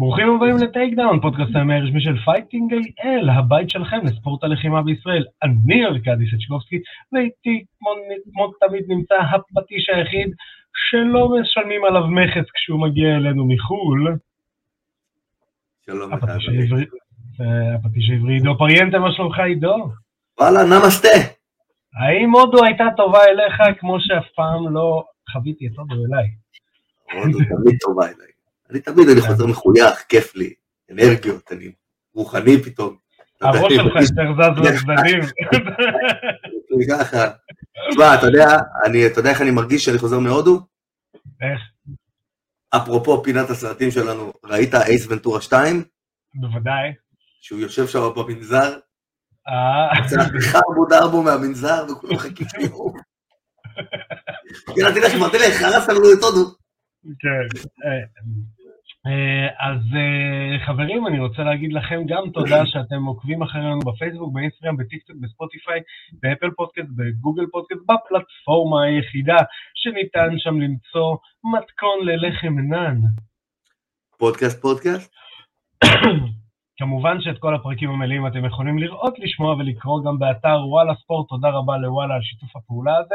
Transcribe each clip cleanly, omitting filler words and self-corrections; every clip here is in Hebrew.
ברוכים הבאים לטייק דאון, פודקאסט המרשמי של פייטינג אל, הבית שלכם לספורט הלחימה בישראל. אני ארקדיס אצ'קובסקי, ואיתי כמו תמיד נמצא הפטיש היחיד שלא משלמים עליו מחץ כשהוא מגיע אלינו מחול. שלום לך. הפטיש העברי עידו פריאנטה, מה שלומך עידו? וואלה, נמסטה. האם הודו הייתה טובה אליך כמו שאף פעם לא חוויתי את הודו אליי? הודו תמיד טובה אליי. אני חוזר מחוייך, כיף לי, אנרגיות, אני רוחני פתאום. הראש שלך יותר זז לצדדים. ככה. תשמע, אתה יודע איך אני מרגיש שאני חוזר מהודו? איך? אפרופו פינת הסרטים שלנו, ראית אייס ונטורה 2? בוודאי. שהוא יושב שם במנזר, צריך חרבו דרבו מהמנזר, וכולם חכים ליום. תראה, כבר תלך, חרס עלו את הודו. כן, אז חברים, אני רוצה להגיד לכם גם תודה שאתם עוקבים אחרינו בפייסבוק, באינסטגרם, בטיקטוק, בספוטיפיי, באפל פודקאסט, בגוגל פודקאסט, בפלטפורמה היחידה שניתן שם למצוא מתכון ללחם נן. פודקאסט? כמובן שאת כל הפרקים המלאים אתם יכולים לראות, לשמוע ולקרוא גם באתר וואלה ספורט, תודה רבה לוואלה על שיתוף הפעולה הזה,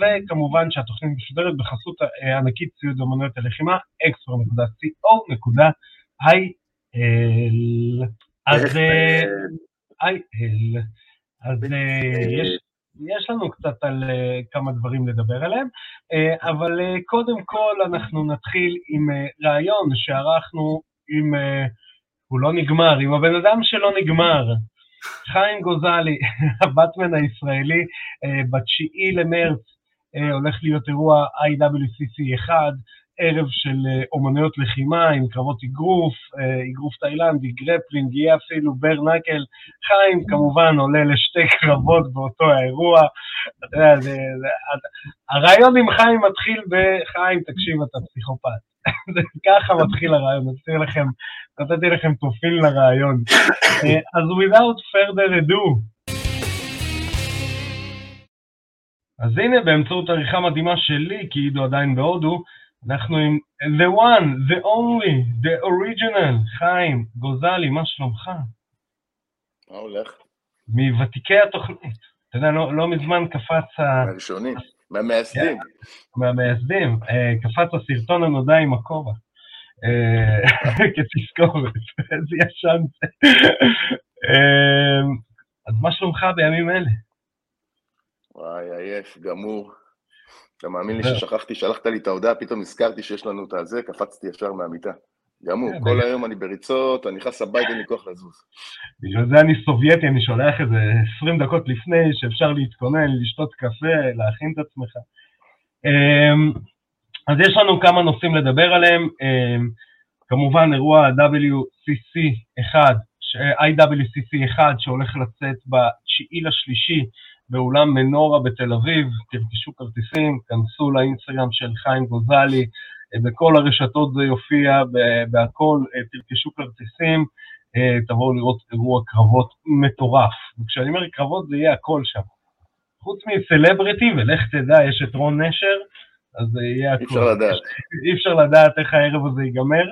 וכמובן שהתוכנית משודרת בחסות ענקית ציוד אומנויות הלחימה, extra.co.il. אז יש לנו קצת על כמה דברים לדבר עליהם, אבל קודם כל אנחנו נתחיל עם רעיון שערכנו עם... הוא לא נגמר, עם הבן אדם שלא נגמר. חיים גוזלי, הבטמן הישראלי, ב9 למרץ, הולך להיות אירוע IWCC 1, ערב של אומנויות לחימה עם קרבות איגרוף תאילנדי, גרפלינג, יהיה אפילו ברנקל. חיים כמובן עולה לשתי קרבות באותו האירוע. הרעיון עם חיים מתחיל בחיים, תקשיב, אתה פסיכופת. ככה מתחיל הרעיון, נתתי לכם תופין לרעיון. אז without further ado, אז הנה באמצעות עריכה מדהימה שלי, כי עידו עדיין בהודו, אנחנו עם the one, the only, the original, חיים גוזלי, מה שלומך? מה הולך? מוותיקי התוכנית, אתה יודע, לא מזמן קפץ הראשונים. מהמייסדים, קפץ הסרטון הנודע עם הכובע, כתזכורת, איזה ישן זה. אז מה שלומך בימים אלה? וואי, עייף, גמור. אתה מאמין לי ששכחתי, שלחת לי את ההודעה, פתאום הזכרתי שיש לנו את הזה, קפצתי ישר מהמיטה. גמור, כל היום אני בריצות, אני נכנס הבית, אין לי כוח לזוז. בגלל זה אני סובייטי, אני שולח איזה 20 דקות לפני שאפשר להתכונן, לשתות קפה, להכין את עצמך. אז יש לנו כמה נושאים לדבר עליהם, כמובן אירוע IWCC 1 שהולך לצאת ב9/3 באולם מנורה בתל אביב, תרכשו כרטיסים, כנסו לאינסטגרם של חיים גוזלי, בכל הרשתות זה יופיע, בהכל, תרכשו כרטיסים, תבואו לראות אירוע קרבות מטורף. וכשאני אומר קרבות זה יהיה הכל שם. חוץ מסלבריטי, ולך תדע, יש את רון נשר, אז זה יהיה הכל. אי אפשר לדעת איך הערב הזה ייגמר,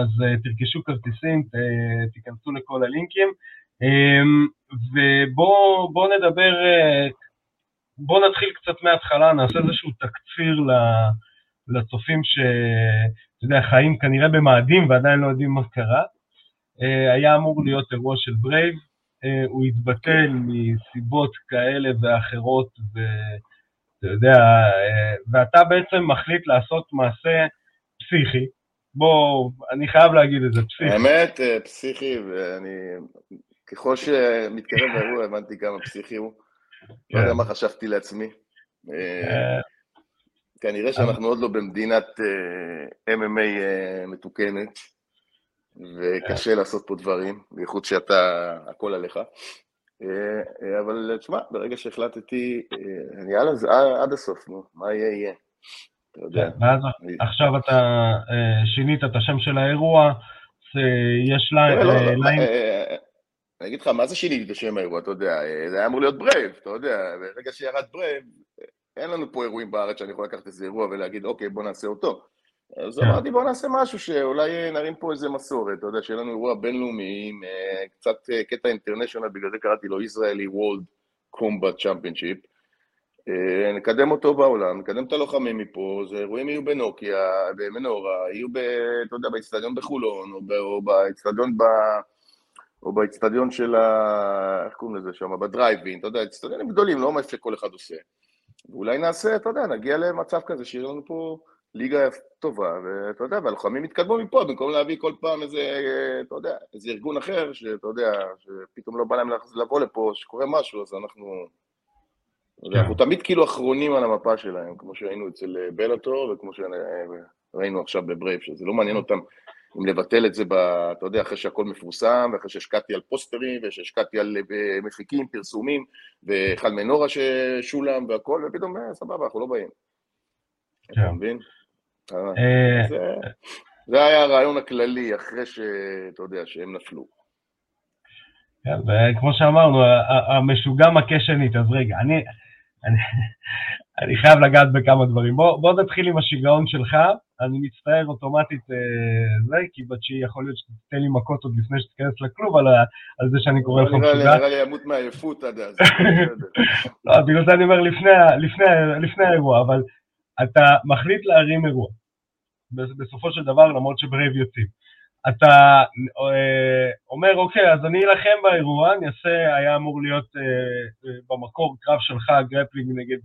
אז תרכשו כרטיסים, תיכנסו לכל הלינקים, ובואו נדבר, בואו נתחיל קצת מההתחלה, נעשה איזשהו תקציר לצופים שאתה יודע, חיים כנראה במאדים ועדיין לא יודעים מה קרה. היה אמור להיות אירוע של ברייב, הוא התבטל מסיבות כאלה ואחרות, ואתה יודע, ואתה בעצם מחליט לעשות מעשה פסיכי, בוא, אני חייב להגיד את זה, פסיכי. האמת, פסיכי, ואני, ככל שמתקרב לאירוע, הבנתי כמה פסיכי הוא, לא יודע מה חשבתי לעצמי. כנראה שאנחנו עוד לא במדינת MMA מתוקנת, וקשה לעשות פה דברים, בייחוד שאתה הכל עליך. אבל תשמע, ברגע שהחלטתי, אני יאללה, זה עד הסוף, מה יהיה? אתה יודע. עכשיו אתה שינית את השם של האירוע, יש להם... אני אגיד לך, מה זה שיניתי את השם האירוע, אתה יודע, זה היה אמור להיות ברייב, אתה יודע, ברגע שירד ברייב, אין לנו פה אירועים בארץ שאני יכול לקחת איזה אירוע ולהגיד, אוקיי, בוא נעשה אותו. אז אמרתי, בוא נעשה משהו שאולי נרים פה איזה מסורת, אתה יודע, שיהיה לנו אירוע בינלאומי, קצת קטע אינטרנשיונל, בגלל זה קראתי לו Israeli World Combat Championship, נקדם אותו בעולם, נקדם את הלוחמים מפה, זה אירועים יהיו בנוקיה, במנורה, יהיו, אתה יודע, באצטדיון בחולון, או באצטדיון של ה... איך קוראים לזה שם? בדרייבין, אתה יודע, אצטדיונים גדולים, לא מה שכל אחד עושה. ואולי נעשה, אתה יודע, נגיע למצב כזה, שיהיה לנו פה ליגה טובה, ואתה יודע, והלוחמים יתקדמו מפה, במקום להביא כל פעם איזה, אתה יודע, איזה ארגון אחר, שאתה יודע, שפתאום לא בא להם לבוא לפה, שקורה משהו, אז אנחנו תמיד כאילו אחרונים על המפה שלהם, כמו שהיינו אצל בלאטור, וכמו שראינו עכשיו בברייב, שזה לא מעניין אותם אם לבטל את זה, אתה יודע, אחרי שהכל מפורסם, ואחרי שהשקעתי על פוסטרים, ושהשקעתי על מפיקים, פרסומים, ואחד מנורה ששולם והכל, ופתאום, סבבה, אנחנו לא באים. אתה מבין? זה היה הרעיון הכללי, אחרי שאתה יודע, שהם נפלו. וכמו שאמרנו, המשוגע מכה שנית, אז רגע, אני חייב לגעת בכמה דברים. בוא נתחיל עם השיגעון שלך, אני מצטער אוטומטית זה, כי בתשיעי יכול להיות שתתן לי מכות עוד לפני שתכנס לכלוב, על זה שאני קורא לך משוגע. נראה לי עמוד מעייפות עד אז. לא, בגלל זה אני אומר לפני האירוע, אבל אתה מחליט להרים אירוע, בסופו של דבר, למרות שברייב יוצאים. אתה אומר, אוקיי, אז אני אלחם באירוע, אני אעשה, היה אמור להיות במקור קרב שלך, גרפלינג נגד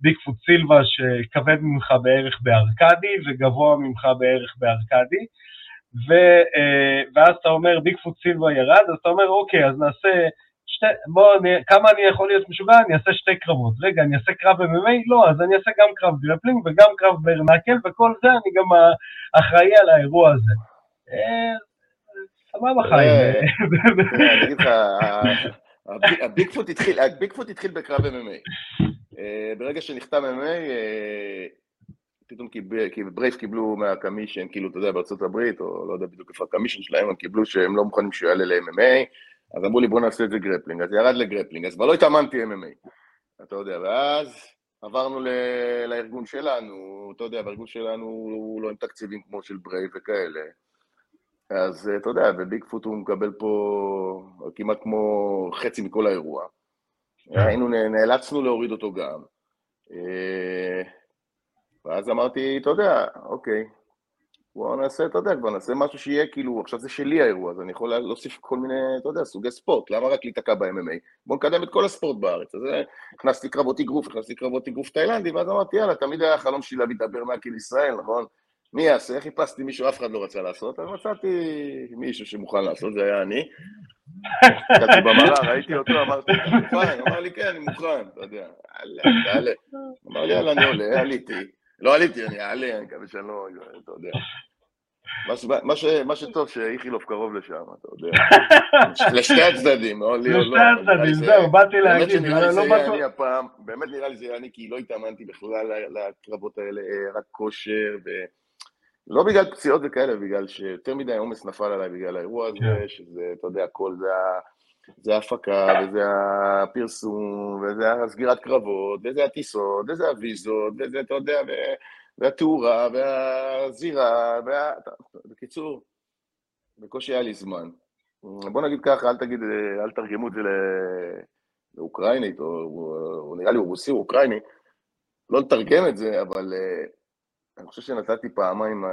ביג פוט סילבה, שכבד ממך בערך בארקדי, וגבוה ממך בערך בארקדי, ואז אתה אומר, ביג פוט סילבה ירד, אז אתה אומר, אוקיי, אז נעשה, כמה אני יכול להיות משוגע, אני אעשה שתי קרבות, רגע, אני אעשה קרב MMA, לא, אז אני אעשה גם קרב גרפלינג, וגם קרב ברנקל, וכל זה, אני גם אחראי על האירוע הזה. סבבה בחיים. אני אגיד לך, הביג פוט התחיל בקרב MMA. ברגע שנכתב MMA, פתאום ברייב קיבלו מהקמישן, כאילו, אתה יודע, בארצות הברית, או לא יודע בדיוק איפה הקמישן שלהם, הם קיבלו שהם לא מוכנים שיעלה ל-MMA, אז אמרו לי, בואו נעשה את זה גרפלינג, אז ירד לגרפלינג, אז כבר לא התאמנתי MMA, אתה יודע, ואז עברנו לארגון שלנו, אתה יודע, בארגון שלנו הוא לא עם תקציבים כמו של ברייב וכאלה, אז אתה יודע, וביג פוט הוא מקבל פה כמעט כמו חצי מכל האירוע. היינו, נאלצנו להוריד אותו גם. ואז אמרתי, אתה יודע, אוקיי, בואו נעשה, אתה יודע, כבר נעשה משהו שיהיה כאילו, עכשיו זה שלי האירוע, אז אני יכול להוסיף כל מיני, אתה יודע, סוגי ספורט, למה רק להתעקע ב-MMA? בואו נקדם את כל הספורט בארץ. אז הכנסתי קרבות אגרוף, תאילנדי, ואז אמרתי, יאללה, תמיד היה חלום שלי להביא דבר מה כאילו ישראל, נכון? מי יעשה? חיפשתי מישהו, אף אחד לא רצה לעשות, אז מצאתי מישהו שמוכן לעשות, זה היה אני. קצתי במראה, ראיתי אותו, אמרתי, אתה מוכן? אמר לי, כן, אני מוכן, אתה יודע, עלה. אמר לי, יאללה, אני עולה, עליתי. לא עליתי, אני אעלה, אני מקווה שאני לא, אתה יודע. מה שטוב שאיכילוב קרוב לשם, אתה יודע. לשתי הצדדים, או לי או לא. לשתי הצדדים, זהו, באתי להגיד. באמת נראה לי זה היה אני, כי לא התאמנתי בכלל לקרבות האלה, רק כושר לא בגלל פציעות וכאלה, בגלל שיותר מדי עומס נפל עליי בגלל האירוע הזה, שזה, אתה יודע, הכל זה ההפקה, וזה הפרסום, וזה הסגירת קרבות, וזה הטיסות, וזה הוויזות, וזה, אתה יודע, והתאורה, והזירה, בקיצור, בקושי היה לי זמן. בוא נגיד ככה, אל תרגמו את זה לאוקראינית, או נראה לי רוסי או אוקראיני, לא נתרגם את זה, אבל אני חושב שנתתי פעמיים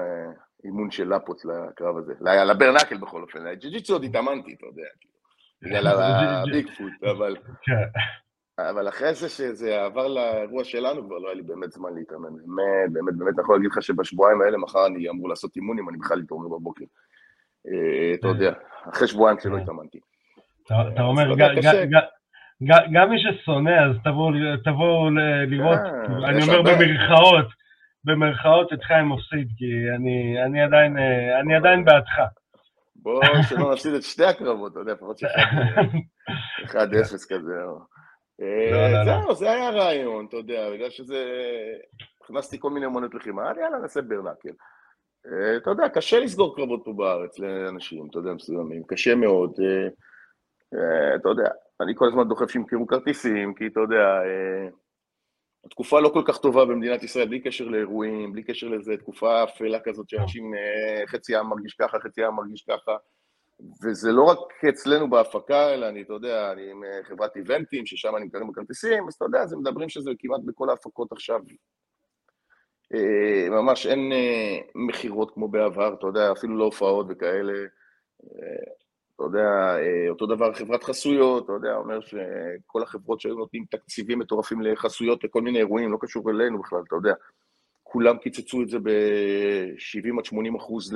אימון של לפוץ לקרב הזה, לברנקל בכל אופן, לג'יו ג'יטסו עוד התאמנתי, אתה יודע, בגלל הביג פוט, אבל אחרי זה שזה עבר לאירוע שלנו, כבר לא היה לי באמת זמן להתאמן, באמת, אני יכול להגיד לך שבשבועיים האלה, מחר אני אמור לעשות אימונים, אני בכלל להתעורר בבוקר, אתה יודע, אחרי שבועיים שלא התאמנתי. אתה אומר, גם מי ששונא, אז תבואו לראות, אני אומר במרכאות את חיים מפסיד, כי אני עדיין בעדך. בואו שלא נפסיד את שתי הקרבות, אתה יודע, פחות שאחד 0 כזה. זהו, זה היה הרעיון, אתה יודע, בגלל שזה... הכנסתי כל מיני אמנות לחימה, יאללה, נעשה ברנקל. אתה יודע, קשה לסגור קרבות פה בארץ לאנשים, אתה יודע, מסוימים, קשה מאוד. אתה יודע, אני כל הזמן דוחף שימכרו כרטיסים, כי אתה יודע... התקופה לא כל כך טובה במדינת ישראל, בלי קשר לאירועים, בלי קשר לזה, תקופה אפלה כזאת שאנשים, חצי עם מרגיש ככה, חצי עם מרגיש ככה, וזה לא רק אצלנו בהפקה, אלא אני, אתה יודע, אני עם חברת איבנטים, ששם אני מקרים בכרטיסים, אז אתה יודע, זה מדברים שזה כמעט בכל ההפקות עכשיו. ממש אין מחירות כמו בעבר, אתה יודע, אפילו לא הופעות וכאלה, אתה יודע, אותו דבר חברת חסויות, אתה יודע, אומר שכל החברות שהיו נותנים תקציבים מטורפים לחסויות וכל מיני אירועים, לא קשור אלינו בכלל, אתה יודע, כולם קיצצו את זה ב-70-80%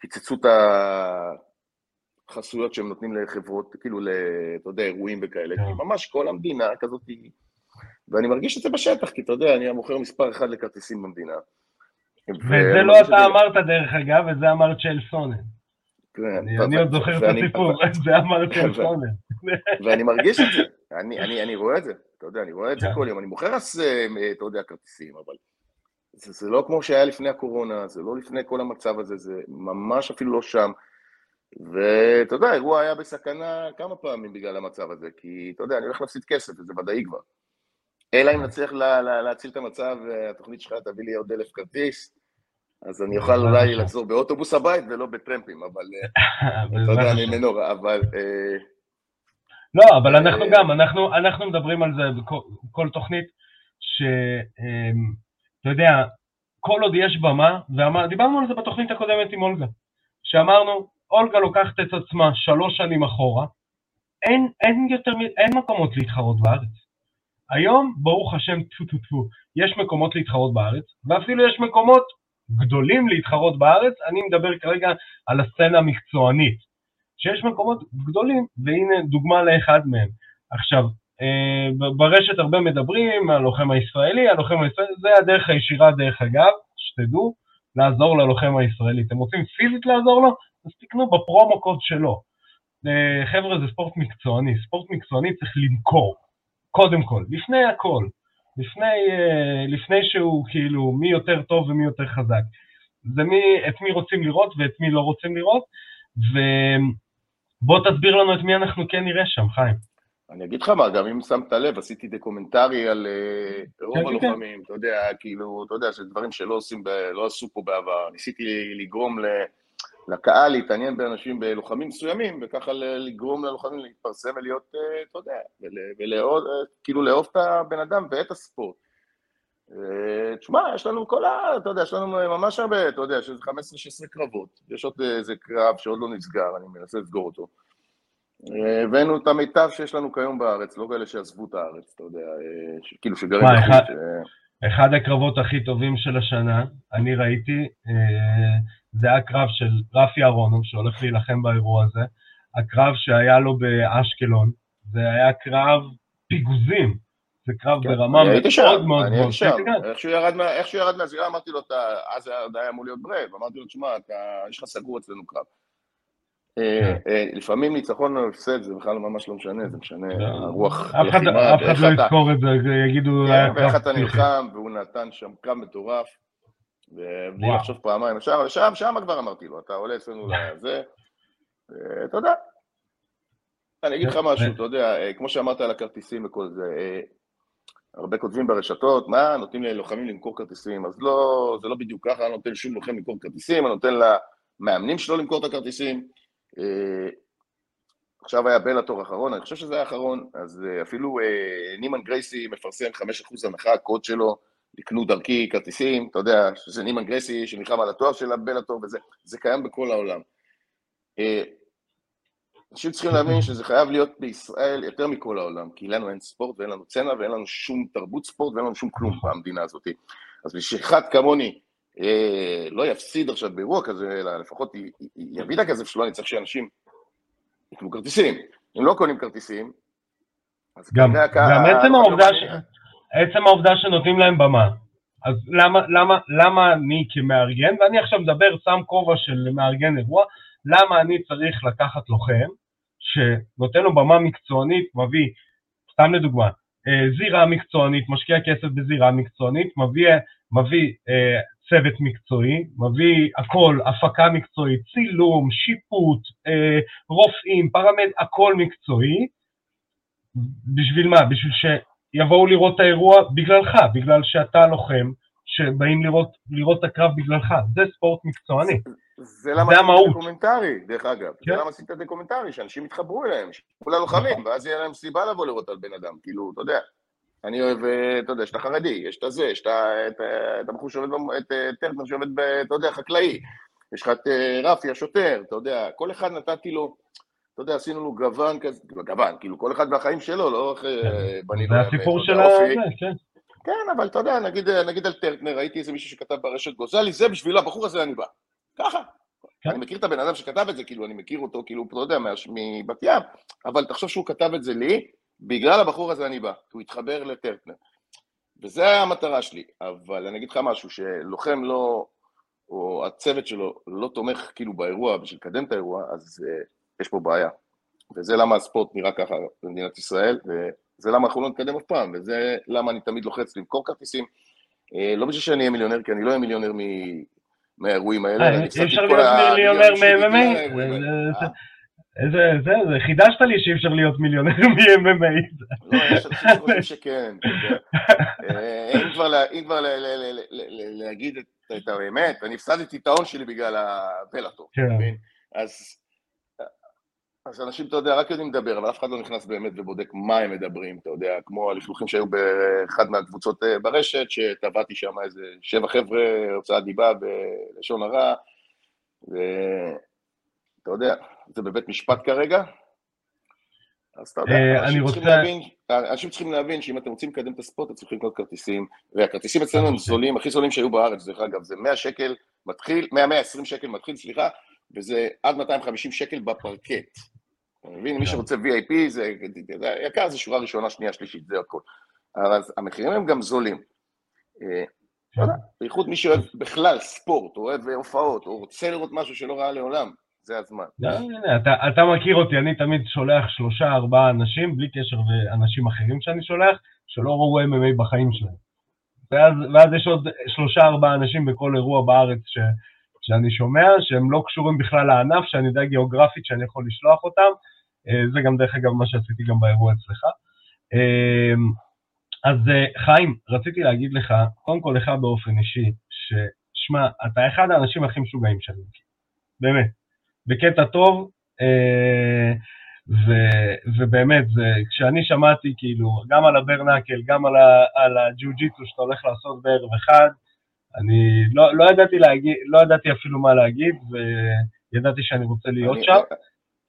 קיצצו את החסויות שהם נותנים לחברות, כאילו, אתה יודע, אירועים וכאלה, ממש כל המדינה כזאת, ואני מרגיש את זה בשטח, כי אתה יודע, אני מוכר מספר אחד לכרטיסים במדינה. וזה לא אתה אמרת דרך אגב, וזה אמר צ'ל סונן. אני עוד זוכר את הסיפור, זה אמר צ'ל סונן. ואני מרגיש את זה, אני רואה את זה, אתה יודע, אני רואה את זה כל יום, אני מוכר אז, אתה יודע, כרטיסים, אבל זה לא כמו שהיה לפני הקורונה, זה לא לפני כל המצב הזה, זה ממש אפילו לא שם. ואתה יודע, האירוע היה בסכנה כמה פעמים בגלל המצב הזה, כי אתה יודע, אני הולך להפסיד כסף, וזה ודאי כבר. אלא אם נצליח להציל את המצב, התוכנית שלך תביא לי עוד 1,000 כרטיס, אז אני אוכל אולי לחזור באוטובוס הבית ולא בטרמפים, אבל אתה יודע, אני מנורה, אבל... לא, אבל אנחנו גם, אנחנו מדברים על זה בכל תוכנית, שאתה יודע, כל עוד יש במה, דיברנו על זה בתוכנית הקודמת עם אולגה, שאמרנו, אולגה לוקחת את עצמה 3 שנים אחורה, אין מקומות להתחרות בארץ. היום, ברוך השם, יש מקומות להתחרות בארץ, ואפילו יש מקומות גדולים להתחרות בארץ, אני מדבר כרגע על הסצנה המקצוענית, שיש מקומות גדולים, והנה דוגמה לאחד מהם. עכשיו, ברשת הרבה מדברים, הלוחם הישראלי, זה הדרך הישירה דרך אגב, שתדעו, לעזור ללוחם הישראלי. אתם רוצים פיזית לעזור לו? אז תקנו בפרומו קוד שלו. חבר'ה, זה ספורט מקצועני, ספורט מקצועני צריך למכור. קודם כל, לפני הכל, לפני שהוא כאילו מי יותר טוב ומי יותר חזק. זה את מי רוצים לראות ואת מי לא רוצים לראות, ובוא תסביר לנו את מי אנחנו כן נראה שם, חיים. אני אגיד לך מה, גם אם שמת לב, עשיתי דוקומנטרי על רוב הלוחמים, אתה יודע, כאילו, אתה יודע, שדברים שלא עשו פה בעבר, ניסיתי לגרום לקהל להתעניין באנשים, בלוחמים מסוימים, וככה לגרום ללוחמים להתפרסם ולהיות, אתה יודע, כאילו לאהוב את הבן אדם ואת הספורט. תשמע, יש לנו כל ה... אתה יודע, יש לנו ממש הרבה, אתה יודע, שזה 15-16 קרבות. יש עוד איזה קרב שעוד לא נסגר, אני מנסה לסגור אותו. הבאנו את המיטב שיש לנו כיום בארץ, לא כאלה שעזבו את הארץ, אתה יודע, כאילו שגרים בחוץ. אחד הקרבות הכי טובים של השנה, אני ראיתי, זה היה הקרב של רפי ארונוב, שהולך להילחם באירוע הזה, הקרב שהיה לו באשקלון, זה היה קרב פיגוזים, זה קרב ברמה מאוד מאוד מאוד. איך שהוא ירד מהזירה, אמרתי לו, אז היה אמור להיות ברייב, אמרתי לו, תשמע, יש לך סגור אצלנו קרב. לפעמים ניצחון או הפסד, זה בכלל ממש לא משנה, זה משנה הרוח לחימה. אף אחד לא יזכור את זה, יגידו... ואיך אתה נלחם, והוא נתן שם קרב מטורף, ובלי לחשוב פעמיים, שם כבר אמרתי לו, אתה עולה אצלנו לזה, אתה יודע, אני אגיד לך משהו, אתה יודע, כמו שאמרת על הכרטיסים וכל זה, הרבה כותבים ברשתות, מה, נותנים ללוחמים למכור כרטיסים, אז לא, זה לא בדיוק ככה, אני נותן שום לוחם למכור כרטיסים, אני נותן למאמנים שלא למכור את הכרטיסים, עכשיו היה בלאטור האחרון, אני חושב שזה היה האחרון, אז אפילו נימן גרייסי מפרסם 5% הנחה, הקוד שלו, לקנו דרכי כרטיסים, אתה יודע, שזה נימן גרסי שנלחם על התואר של הבלאטור, וזה קיים בכל העולם. אנשים צריכים להבין שזה חייב להיות בישראל יותר מכל העולם, כי לנו אין ספורט ואין לנו צנע ואין לנו שום תרבות ספורט ואין לנו שום כלום במדינה הזאת. אז בשאחד כמוני לא יפסיד עכשיו באירוע כזה, אלא לפחות יביא את הכסף שלו, אני צריך שאנשים יקנו כרטיסים. אם לא קונים כרטיסים, אז גם עצם העובדה ש... עצם העובדה שנותנים להם במה, אז למה אני כמארגן, ואני עכשיו מדבר, שם כובע של מארגן אירוע, למה אני צריך לקחת לוחם, שנותן לו במה מקצוענית, מביא, סתם לדוגמה, זירה מקצוענית, משקיע כסף בזירה מקצוענית, מביא צוות מקצועי, מביא הכל, הפקה מקצועית, צילום, שיפוט, רופאים, פרמד, הכל מקצועי, בשביל מה? בשביל ש... יבואו לראות את האירוע בגללך, בגלל שאתה לוחם, שבאים לראות את הקרב בגללך. זה ספורט מקצועני. זה למה עשית דוקומנטרי, דרך אגב. זה למה עשית דוקומנטרי, שאנשים יתחברו אליהם, שכולם לוחמים, ואז יהיה להם סיבה לבוא לראות על בן אדם, כאילו, אתה יודע. אני אוהב, אתה יודע, שאתה חרדי, יש את זה, יש את המחוש שעובד, את טרטנר שעובד, אתה יודע, חקלאי. יש לך את רפי, השוטר, אתה יודע, כל אחד נתתי לו, אתה יודע, עשינו לו גוון כזה, גוון, כאילו, כל אחד והחיים שלו, לא איך בנינו... זה הסיפור של האופי. כן, אבל אתה יודע, נגיד על טרטנר, ראיתי איזה מישהו שכתב ברשת גוזלי, זה בשבילה, הבחור הזה אני בא. ככה. אני מכיר את הבן אדם שכתב את זה, כאילו, אני מכיר אותו, כאילו, אתה יודע, מבת ים, אבל תחשוב שהוא כתב את זה לי, בגלל הבחור הזה אני בא, הוא התחבר לטרטנר. וזו המטרה שלי, אבל אני אגיד לך משהו, שלוחם לא, או הצוות שלו לא תומך כאילו באירוע, בשביל לקדם את האירוע, אז יש פה בעיה. וזה למה הספורט נראה ככה במדינת ישראל, וזה למה אנחנו לא נתקדם אף פעם, וזה למה אני תמיד לוחץ למכור כרטיסים. לא בשביל שאני אהיה מיליונר, כי אני לא אהיה מיליונר מהאירועים האלה. אי אפשר להיות מיליונר מה-MMA? זה חידשת לי שאי אפשר להיות מיליונר מ-MMA. לא, יש אנשים שחושבים שכן. אם כבר להגיד את האמת, אני הפסדתי את ההון שלי בגלל הבלאטור. אז אנשים, אתה יודע, רק יודעים לדבר, אבל אף אחד לא נכנס באמת ובודק מה הם מדברים, אתה יודע, כמו הלכלוכים שהיו באחד מהקבוצות ברשת, שטבעתי שם איזה 7 חבר'ה, הוצאה דיבה בלשון הרע, אתה יודע, זה בבית משפט כרגע, אז אתה יודע, אנשים צריכים להבין שאם אתם רוצים לקדם את הספורט, אתם צריכים לקנות כרטיסים, והכרטיסים אצלנו הם זולים, הכי זולים שהיו בארץ, דרך אגב, זה 100 שקל מתחיל, 120 שקל מתחיל, סליחה, וזה עד 250 שקל בפרקט. אתה מבין, מי שרוצה VIP, זה יקר, זה שורה ראשונה, שנייה, שלישית, זה הכל. אז המחירים הם גם זולים. בייחוד מי שאוהב בכלל ספורט, אוהב הופעות, או רוצה לראות משהו שלא ראה לעולם, זה הזמן. אתה מכיר אותי, אני תמיד שולח 3-4 אנשים, בלי קשר לאנשים אחרים שאני שולח, שלא ראו MMA בחיים שלהם. ואז יש עוד 3-4 אנשים בכל אירוע בארץ שאני שומע, שהם לא קשורים בכלל לענף, שאני יודע גיאוגרפית שאני יכול לשלוח אותם, זה גם דרך אגב מה שעשיתי גם באירוע אצלך. אז חיים, רציתי להגיד לך, קודם כל לך באופן אישי, ששמע, אתה אחד האנשים הכי משוגעים שאני מכיר, באמת, בקטע טוב, ובאמת, כשאני שמעתי כאילו, גם על הברנקל, גם על הג'יו ג'יטסו שאתה הולך לעשות בערב אחד, אני לא ידעתי אפילו מה להגיד, וידעתי שאני רוצה להיות שם.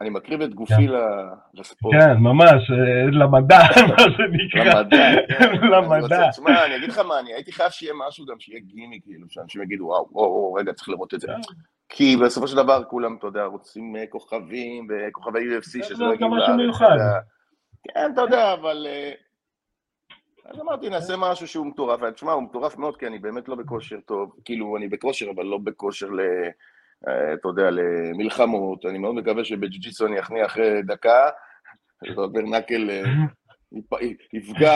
אני מקריב את גופי לספורט. כן, ממש, למדע, מה זה נקרא. למדע. תשמע, אני אגיד לך מה, אני הייתי חייב שיהיה משהו גם שיהיה גימי, כאילו, שאנשים יגידו, וואו, רגע, צריך לראות את זה. כי בסופו של דבר כולם, אתה יודע, רוצים כוכבים, וכוכבי UFC, שזה לא יגיעו לארץ. כן, אתה יודע, אבל... אז אמרתי, נעשה משהו שהוא מטורף, תשמע, הוא מטורף מאוד, כי אני באמת לא בכושר טוב, כאילו, אני בכושר, אבל לא בכושר ל... אתה יודע, למלחמות, אני מאוד מקווה שבג'יוג'יצו אני אכניע אחרי דקה, וברנקל יפגע,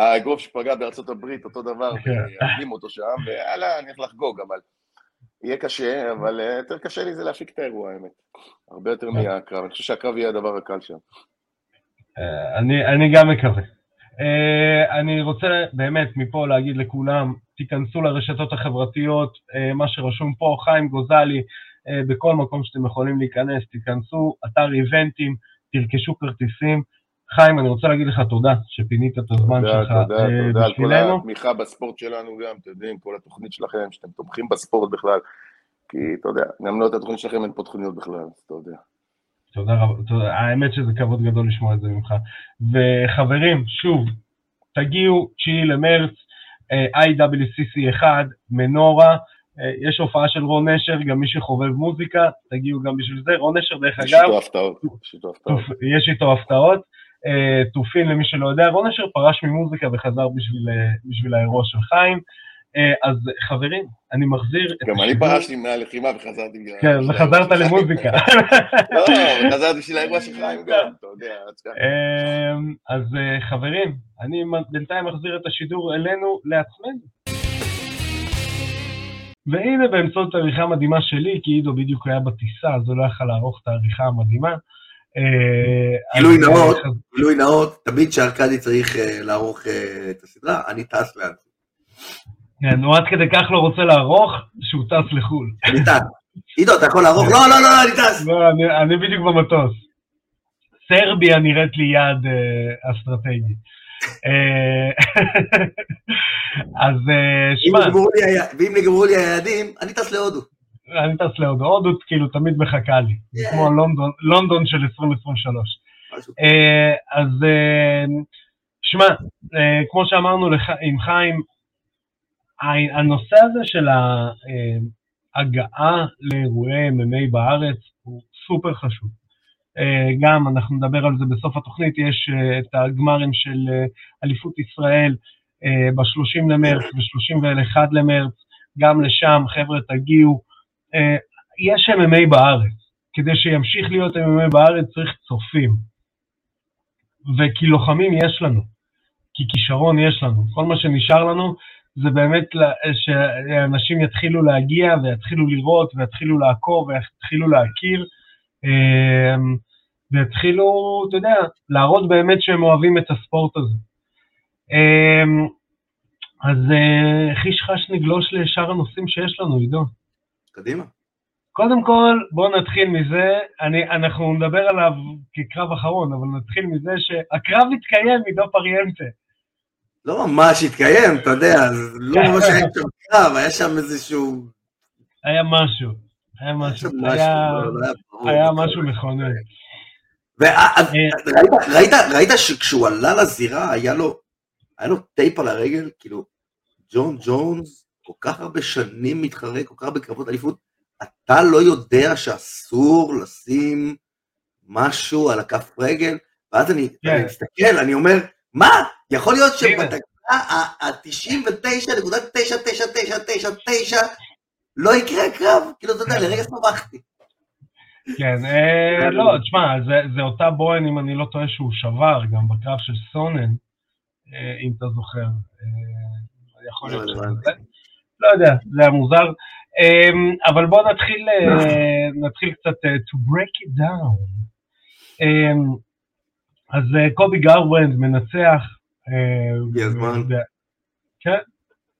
האגרוף שפגע בארצות הברית, אותו דבר, ויעדים אותו שם, ויאללה, אני הולך לחגוג, אבל... יהיה קשה, אבל יותר קשה לי זה להפיק את האירוע, האמת. הרבה יותר מהקרב, אני חושב שהקרב יהיה הדבר הקל שם. אני גם מקווה. אני רוצה באמת מפה להגיד לכולם, תיכנסו לרשתות החברתיות, מה שרשום פה, חיים גוזלי, בכל מקום שאתם יכולים להיכנס, תיכנסו, אתר איבנטים, תרכשו כרטיסים. חיים, אני רוצה להגיד לך תודה שפינית את הזמן שלך בשבילנו. תודה על כל התמיכה בספורט שלנו גם, אתם יודעים, כל התוכנית שלכם, שאתם תומכים בספורט בכלל, כי אתה יודע, גם לא את התוכנית שלכם אין פה תוכניות בכלל, אתה יודע. תודה רבה, האמת שזה כבוד גדול לשמוע את זה ממך. וחברים, שוב, תגיעו 9 למרץ, IWCC1, מנורה, יש הופעה של רון נשר, גם מי שחובב מוזיקה, תגיעו גם בשביל זה, רון נשר דרך אגב. יש איתו הפתעות. יש איתו הפתעות. תופין למי שלא יודע, רון נשר פרש ממוזיקה וחזר בשביל האירוע של חיים, אז חברים, אני מחזיר... גם אני פרשתי מהלחימה וחזרתי... כן, וחזרת למוזיקה. לא, וחזרתי בשביל האירוע של חיים גם, אתה יודע. אז חברים, אני בינתיים מחזיר את השידור אלינו לעצמנו. והנה באמצעות העריכה המדהימה שלי, כי עידו בדיוק היה בטיסה, אז הוא לא יכל לערוך את העריכה המדהימה, גילוי נאות, תמיד שארקדי צריך לערוך את הסדרה, אני טס לאן. כן, הוא עד כדי כך לא רוצה לערוך, שהוא טס לחול. אני טס. עידו, אתה יכול לערוך? לא, לא, לא, אני טס. אני בדיוק במטוס. סרביה נראית לי יעד אסטרטגי. אז שמע. ואם נגמרו לי היעדים, אני טס להודו. אני טס להודו, הודו כאילו תמיד מחכה לי, כמו לונדון של 2023. אז שמע, כמו שאמרנו עם חיים, הנושא הזה של ההגעה לאירועי MMA בארץ הוא סופר חשוב. גם אנחנו נדבר על זה בסוף התוכנית, יש את הגמרים של אליפות ישראל ב-30 למרץ ו-31 למרץ, גם לשם חבר'ה תגיעו, יש MMA בארץ, כדי שימשיך להיות MMA בארץ צריך צופים, וכי לוחמים יש לנו, כי כישרון יש לנו, כל מה שנשאר לנו זה באמת שאנשים יתחילו להגיע ויתחילו לראות ויתחילו לעקוב ויתחילו להכיר, והתחילו, אתה יודע, להראות באמת שהם אוהבים את הספורט הזה. אז חיש חש נגלוש לשאר הנושאים שיש לנו, עידו. קדימה. קודם כל, בואו נתחיל מזה, אנחנו נדבר עליו כקרב אחרון, אבל נתחיל מזה שהקרב התקיים, עידו פריאנטה. לא ממש התקיים, אתה יודע, אז לא ממש היה שם קרב, היה שם איזשהו... היה משהו. היה משהו מכונן. ראית שכשהוא עלה לזירה, היה לו טייפ על הרגל, כאילו, ג'ון ג'ונס, כל כך הרבה שנים מתחרה, כל כך הרבה קרבות אליפות, אתה לא יודע שאסור לשים משהו על הכף רגל, ואז אני מסתכל, אני אומר, מה? יכול להיות שבתקרה ה-99.999999, לא יקרה קרב, כאילו אתה יודע, לרגע סמכתי. כן, לא, תשמע, זה אותה בוהן, אם אני לא טועה שהוא שבר, גם בקרב של סונן, אם אתה זוכר. יכול להיות שזה. לא יודע, זה היה מוזר. אבל בואו נתחיל קצת to break it down. אז קובי גרברנט מנצח. הגיע הזמן. כן,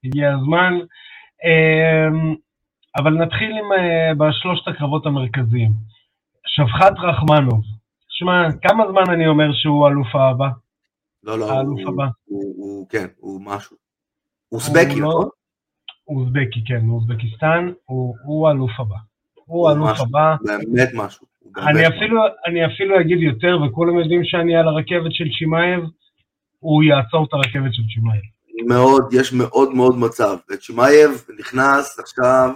הגיע הזמן. אבל נתחיל עם בשלושת הקרבות המרכזיים. שבחת רחמנוב. שמע, כמה זמן אני אומר שהוא אלוף הבא? לא, לא. האלוף הבא. כן, הוא משהו. אוזבקי, נכון? אוזבקי, כן, אוזבקיסטן. הוא אלוף הבא. הוא אלוף הבא. באמת משהו. אני אפילו אגיד יותר, וכולם יודעים שאני על הרכבת של צ'ימאייב, הוא יעצור את הרכבת של צ'ימאייב. מאוד, יש מאוד מאוד מצב. צ'ימאייב נכנס עכשיו,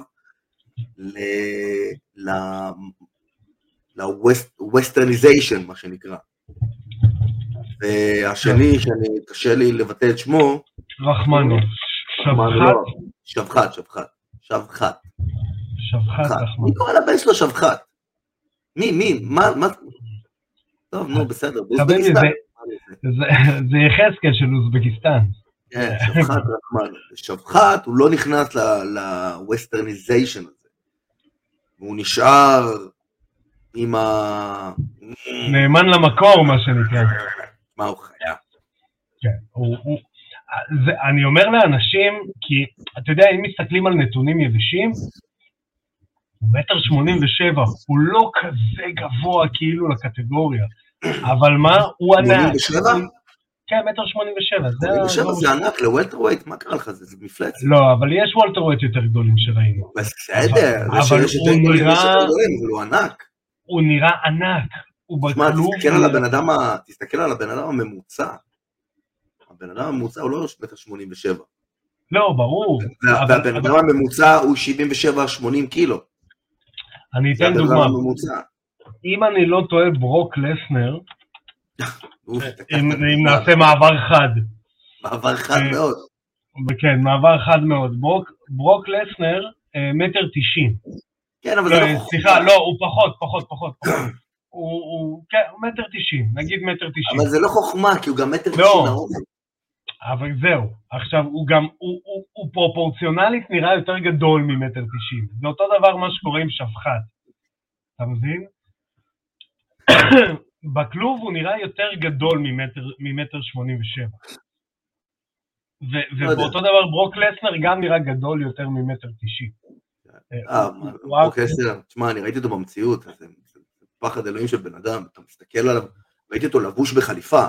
ל-Westernization, מה שנקרא. והשני, שאני קשה לי לבטא את שמו, רחמנוב. שבחת. שבחת, רחמנוב. מי קורא לבן שלו שבחת? מי? מה? טוב, נו, בסדר. אוזבקיסטן. זה יחזקאל של אוזבקיסטן. כן, שבחת רחמנוב. שבחת, הוא לא נכנס ל-Westernization הזה. והוא נשאר עם נאמן למקור, מה שנקרא. מה הוא חייב? כן, אני אומר לאנשים, כי אתה יודע, אם מסתכלים על נתונים יבשים, הוא 1.87 מטר, הוא לא כזה גבוה כאילו לקטגוריה, אבל מה? הוא ענק. 87? כן, 1.87 מטר. 87 זה ענק לוולטרווייט, מה קרה לך? זה מפלץ? לא, אבל יש וולטרווייט יותר גדולים שראינו. בסדר, אבל הוא ענק. הוא נראה ענק. תשמע, תסתכל על הבן אדם הממוצע. הבן אדם הממוצע הוא לא 1.87 מטר. לא, ברור. הבן אדם הממוצע הוא 77-80 קילו. אני אתן דוגמה. אם אני לא טועה ברוק לסנר, אם נעשה מעבר חד. מעבר חד מאוד. כן, מעבר חד מאוד. ברוק לסנר, 1.90 מטר. כן, אבל זה לא חוכמה. סליחה, לא, הוא פחות. הוא 1.90 מטר, נגיד 1.90 מטר. אבל זה לא חוכמה, כי הוא גם 1.90 מטר. לא, אבל זהו. עכשיו, הוא פרופורציונלית נראה יותר גדול מ-1.90 מטר. זה אותו דבר מה שקוראים שבחת. אתה מבין? בכלוב הוא נראה יותר גדול ממטר 87. ובאותו דבר ברוק לסנר גם נראה גדול יותר ממטר 90. ברוק לסנר, תשמע, אני ראיתי אותו במציאות, זה פחד אלוהים של בן אדם, אתה מסתכל עליו, ראיתי אותו לבוש בחליפה.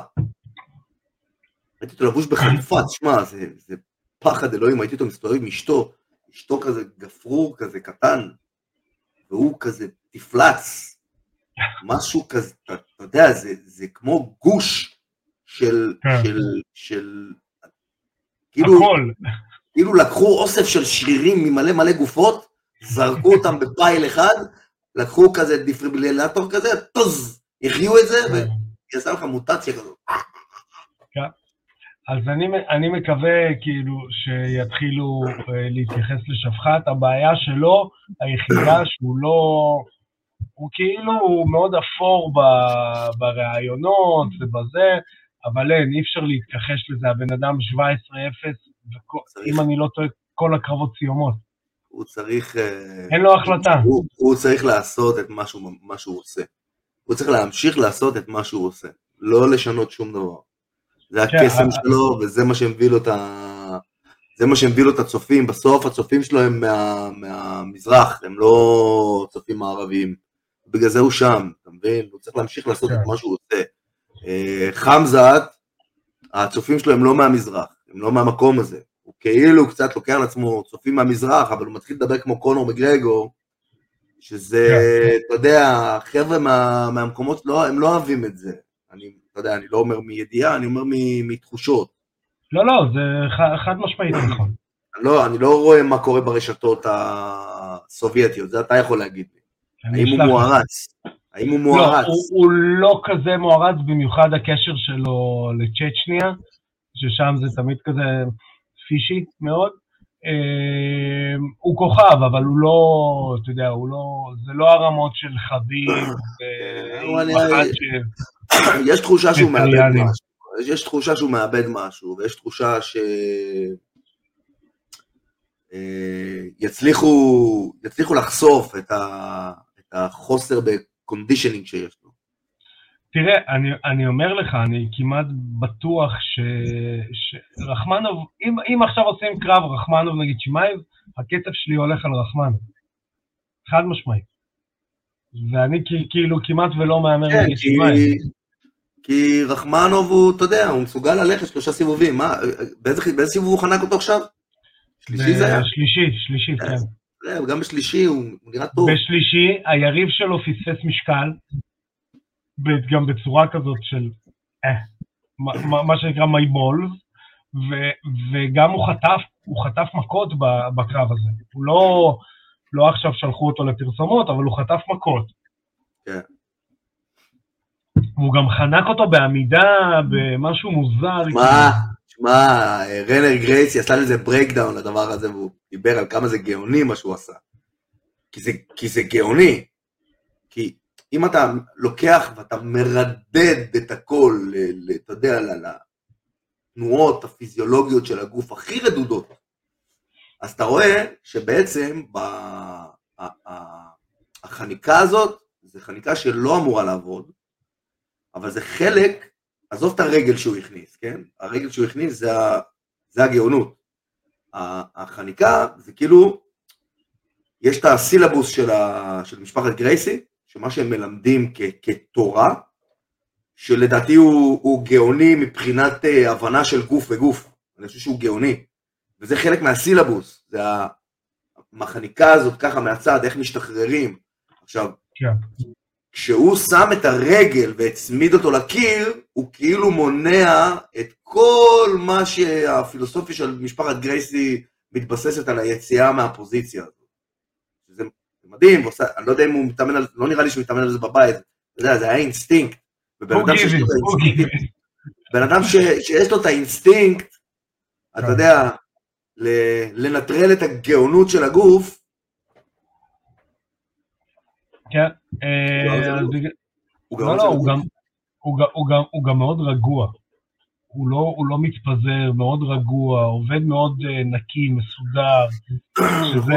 תשמע, זה פחד אלוהים, ראיתי אותו מסתובב עם אשתו, אשתו כזה גפרור, כזה קטן, והוא כזה תפלץ. משהו כזה, אתה יודע, זה כמו גוש של כאילו לקחו אוסף של שרירים ממלא מלא גופות, זרקו אותם בפייל אחד, לקחו כזה דפיברילטור כזה, טוז, יחיו את זה, ויעשה לך מוטציה כזאת. אז אני מקווה כאילו שיתחילו להתייחס לשבחת, הבעיה שלו, היחידה שהוא לא... הוא כאילו מאוד אפור ברעיונות ובזה, אבל אין, אי אפשר להתכחש לזה, הבן אדם 17-0, אם אני לא טועה, כל הקרבות סיומות. הוא צריך... אין לו החלטה. הוא צריך לעשות את מה שהוא עושה. הוא צריך להמשיך לעשות את מה שהוא עושה, לא לשנות שום דבר. זה הקסם שלו, וזה מה שמביא לו את ה... זה מה שמביא לו את הצופים, בסוף הצופים שלו הם מהמזרח, הם לא צופים מערביים. בגלל זה הוא שם, אתה מבין? הוא צריך להמשיך לעשות את מה שהוא עושה. חמזת, הצופים שלו הם לא מהמזרח, הם לא מהמקום הזה. הוא כאילו קצת לוקח לעצמו צופים מהמזרח, אבל הוא מתחיל לדבר כמו קונור מגרגור, שזה, אתה יודע, חבר'ה מהמקומות, הם לא אוהבים את זה. אתה יודע, אני לא אומר מידיעה, אני אומר מתחושות. לא, לא, זה חד משמעית, נכון. לא, אני לא רואה מה קורה ברשתות הסובייטיות, זה אתה יכול להגיד לי. האם הוא מוארץ? הוא לא כזה מוארץ, במיוחד הקשר שלו לצ'צ'ניה, ששם זה תמיד כזה פישי מאוד. הוא כוכב, אבל הוא לא, אתה יודע, זה לא הרמות של חביב, יש תחושה שהוא מאבד משהו. יש תחושה שהוא מאבד משהו, ויש תחושה שיצליחו לחשוף את החוסר בקונדישנינג שיש לו. תראה, אני אומר לך, אני כמעט בטוח שרחמנוב, אם עכשיו עושים קרב רחמנוב נגיד צ'ימאייב, הקצב שלי הולך על רחמנוב. חד משמעי. ואני כאילו כמעט ולא מאמר נגיד צ'ימאייב. כי רחמנוב הוא, אתה יודע, הוא מסוגל ללכת 3 סיבובים, מה? באיזה סיבוב הוא חנק אותו עכשיו? שלישי זה היה? שלישי, כן. גם בשלישי הוא נראה טוב. בשלישי, היריב שלו פספס משקל, גם בצורה כזאת של, מה שנקרא מי בול, וגם הוא חטף מכות בקרב הזה. הוא לא עכשיו שלחו אותו לפרסומות, אבל הוא חטף מכות. כן. הוא גם חנק אותו בעמידה, במשהו מוזר. שמע, רנר גרייסי עשה לזה ברייקדאון לדבר הזה, והוא דיבר על כמה זה גאוני מה שהוא עשה. כי זה גאוני. כי אם אתה לוקח ואתה מרדד את הכל, אתה יודע, לתנועות הפיזיולוגיות של הגוף הכי רדודות, אז אתה רואה שבעצם החניקה הזאת, זו חניקה שלא אמורה לעבוד, אבל זה חלק, עזוב את הרגל שהוא הכניס, כן? הרגל שהוא הכניס זה הגאונות. החניקה זה כאילו, יש את הסילבוס של משפחת גרייסי, שמה שהם מלמדים כתורה, שלדעתי הוא גאוני מבחינת הבנה של גוף וגוף. אני חושב שהוא גאוני. וזה חלק מהסילבוס, זה החניקה הזאת ככה מהצד, איך משתחררים. עכשיו, כשהוא שם את הרגל והצמיד אותו לקיר, הוא כאילו מונע את כל מה שהפילוסופיה של משפחת גרייסי מתבססת על היציאה מהפוזיציה הזאת. זה מדהים, אני לא יודע אם הוא מתאמן על זה, לא נראה לי שהוא מתאמן על זה בבית, זה היה אינסטינקט, ובן אדם שיש לו את האינסטינקט, אתה יודע, לנטרל את הגאונות של הגוף, כן, הוא גם מאוד רגוע, הוא לא מתפזר, מאוד רגוע, עובד מאוד נקי, מסודר, שזה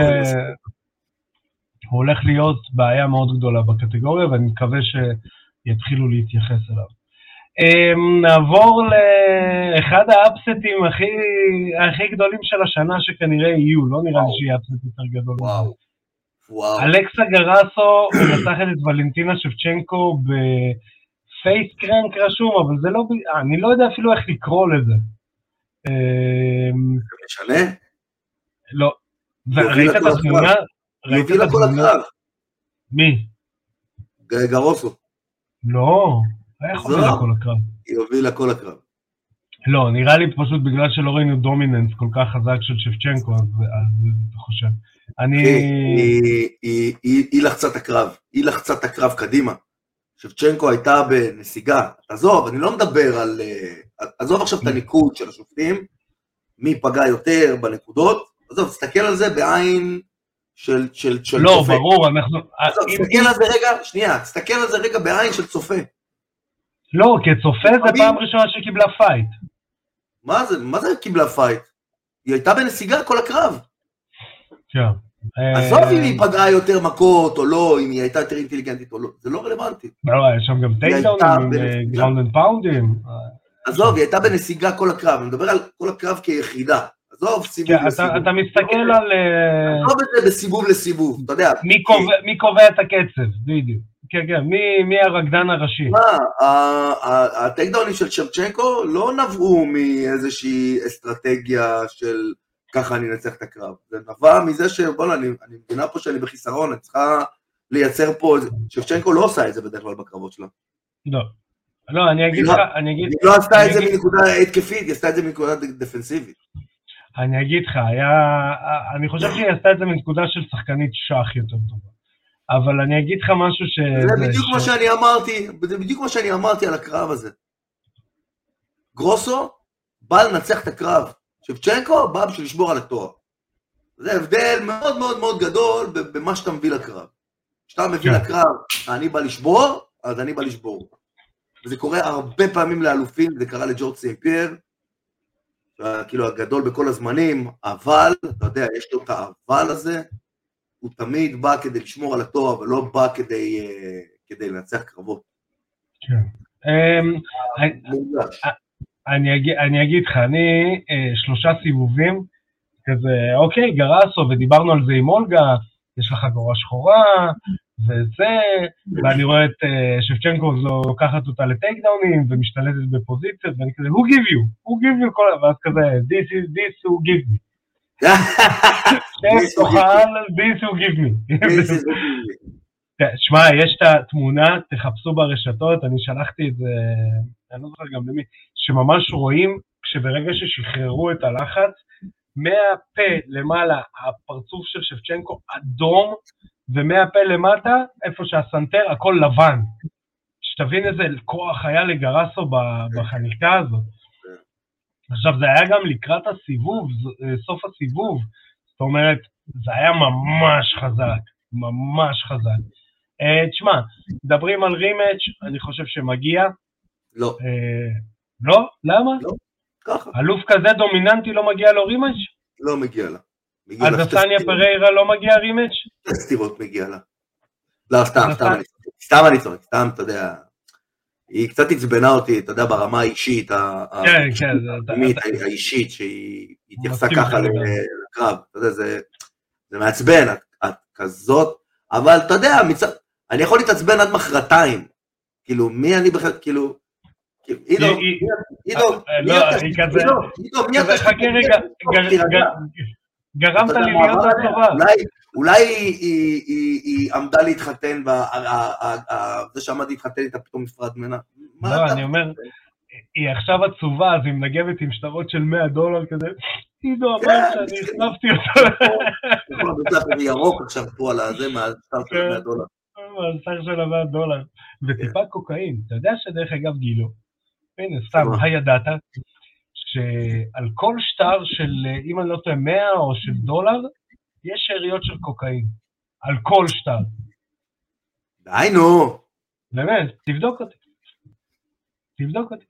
הולך להיות בעיה מאוד גדולה בקטגוריה, ואני מקווה יתחילו להתייחס אליו. נעבור לאחד האפסטים הכי גדולים של השנה שכנראה יהיו, לא נראה לי שיהיה אפסט יותר גדול. וואו. אלכסה גראסו נצחת את ולנטינה שבצ'נקו בפייס קרנק רשום, אבל זה לא, אני לא יודע אפילו איך לקרוא לזה. משנה? לא. ראית את התמונה? ראית את התמונה? מי? גראסו. לא. איך הוביל לכל הקרב? היא הוביל לכל הקרב. לא, נראה לי פשוט בגלל שלא ראינו דומיננס כל כך חזק של שבצ'נקו, אז אתה חושב. היא לחצת הקרב, היא לחצת הקרב קדימה. שבצ'נקו הייתה בנסיגה. עזוב, אני לא מדבר על... עזוב עכשיו את הניקוד של השופטים, מי פגע יותר בנקודות. עזוב, תסתכל על זה בעין... של צופה. לא, ברור, אנחנו... עזוב, תסתכל על זה רגע, שנייה, תסתכל על זה רגע בעין של צופה. לא, כצופה זה פעם ראשונה שקיבלה פייט. מה זה? מה זה קיבלה פייט? היא הייתה בנסיגה כל הקרב. כן. עזוב אם היא פגעה יותר מכות או לא, אם היא הייתה יותר אינטליגנטית או לא, זה לא רלוונטי. לא, יש שם גם טייקדאונים, גראונד אנד פאונדים. עזוב, היא הייתה בנסיגה כל הקרב, אני מדבר על כל הקרב כיחידה. עזוב, סיבוב לסיבוב. אתה מסתכל על... עזוב את זה בסיבוב לסיבוב, אתה יודע. מי קובע את הקצב, בדיוק. כן, כן, מי הרקדן הראשי? הטקדאונים של שבצ'נקו לא נבעו מאיזושהי אסטרטגיה של ככה אני נצח את הקרב. זה נבע מזה שבואו, אני מבינה פה שאני בחיסרון, אני צריכה לייצר פה, שבצ'נקו לא עושה את זה בדרך כלל בקרבות שלה. לא, לא, אני אגיד לך, היא לא עשתה את זה מנקודה התקפית, היא עשתה את זה מנקודה דפנסיבית. אני אגיד לך, אני חושב שהיא עשתה את זה מנקודה של שחקנית שח יותר טובה. אבל אני אגיד לך משהו ש... זה בדיוק מה שאני אמרתי על הקרב הזה. גרוסו בא לנצח את הקרב, שבצ'נקו בא בשביל לשמור על התואר. זה הבדל מאוד מאוד מאוד גדול במה שאתה מביא לקרב. כשאתה מביא לקרב, אני בא לשבור, אז אני בא לשבור. וזה קורה הרבה פעמים לאלופים, זה קרה לג'ורג' סנט פייר, כאילו הגדול בכל הזמנים, אבל, אתה יודע, יש לו את האבל הזה, הוא תמיד בא כדי לשמור על התואר, אבל לא בא כדי לנצח קרבות. כן. אני אגיד לך, אני שלושה סיבובים, כזה, אוקיי, גראסו, ודיברנו על זה עם אולגה, יש לך גורה שחורה, וזה, ואני רואה את שבצ'נקו לוקחת אותה לטייק-דאונים, ומשתלטת בפוזיציות, ואני כזה, who give you? who give you? ואז כזה, this who give me. This will give me. שמע, יש את התמונה, תחפשו ברשתות, אני שלחתי את זה, אני לא זוכר גם למי, שממש רואים שברגע ששחררו את הלחץ, מהפה למעלה הפרצוף של שבצ'נקו אדום, ומהפה למטה, איפה שהסנטר, הכל לבן. שתבין איזה כוח היה לגראסו בחניקה הזאת. עכשיו, זה היה גם לקראת הסיבוב, סוף הסיבוב, זאת אומרת, זה היה ממש חזק, ממש חזק. תשמע, מדברים על רימאץ', אני חושב שמגיע. לא. לא? למה? לא, ככה. אלוף כזה דומיננטי לא מגיע לו רימאץ'? לא מגיע לה. אז אסניה פריירה לא מגיע רימאץ'? סתירות מגיע לה. לא, סתם אני צורק, סתם, אתה יודע... היא קצת הצבנה אותי, אתה יודע, ברמה האישית, האישית שהיא התייחסה ככה לקרב, אתה יודע, זה מעצבן, את כזאת, אבל אתה יודע, אני יכול להתעצבן עד מחרתיים, כאילו, מי אני בכלל, כאילו, עידו, מי אתה שתקרב? גרמת לי להיות הטובה. אולי היא עמדה להתחתן, זה שעמד להתחתן איתה פתאום מפרד מנה. לא, אני אומר, היא עכשיו עצובה, אז היא מנגבת עם שטרות של $100 כזה, עידו אמר שאני הכנפתי אותו. נכון, זה ירוק עכשיו פה על הזה, מהשטר של $100. מהשטר של $100, וטיפה קוקאין. אתה יודע שדרך אגב גילו, הנה, סתם, הידעת, שעל כל שטר של, אם אני לא טועה, $100 או $100, יש שאריות של קוקאין, על כל שטר. די נו. באמת, תבדוק אותי,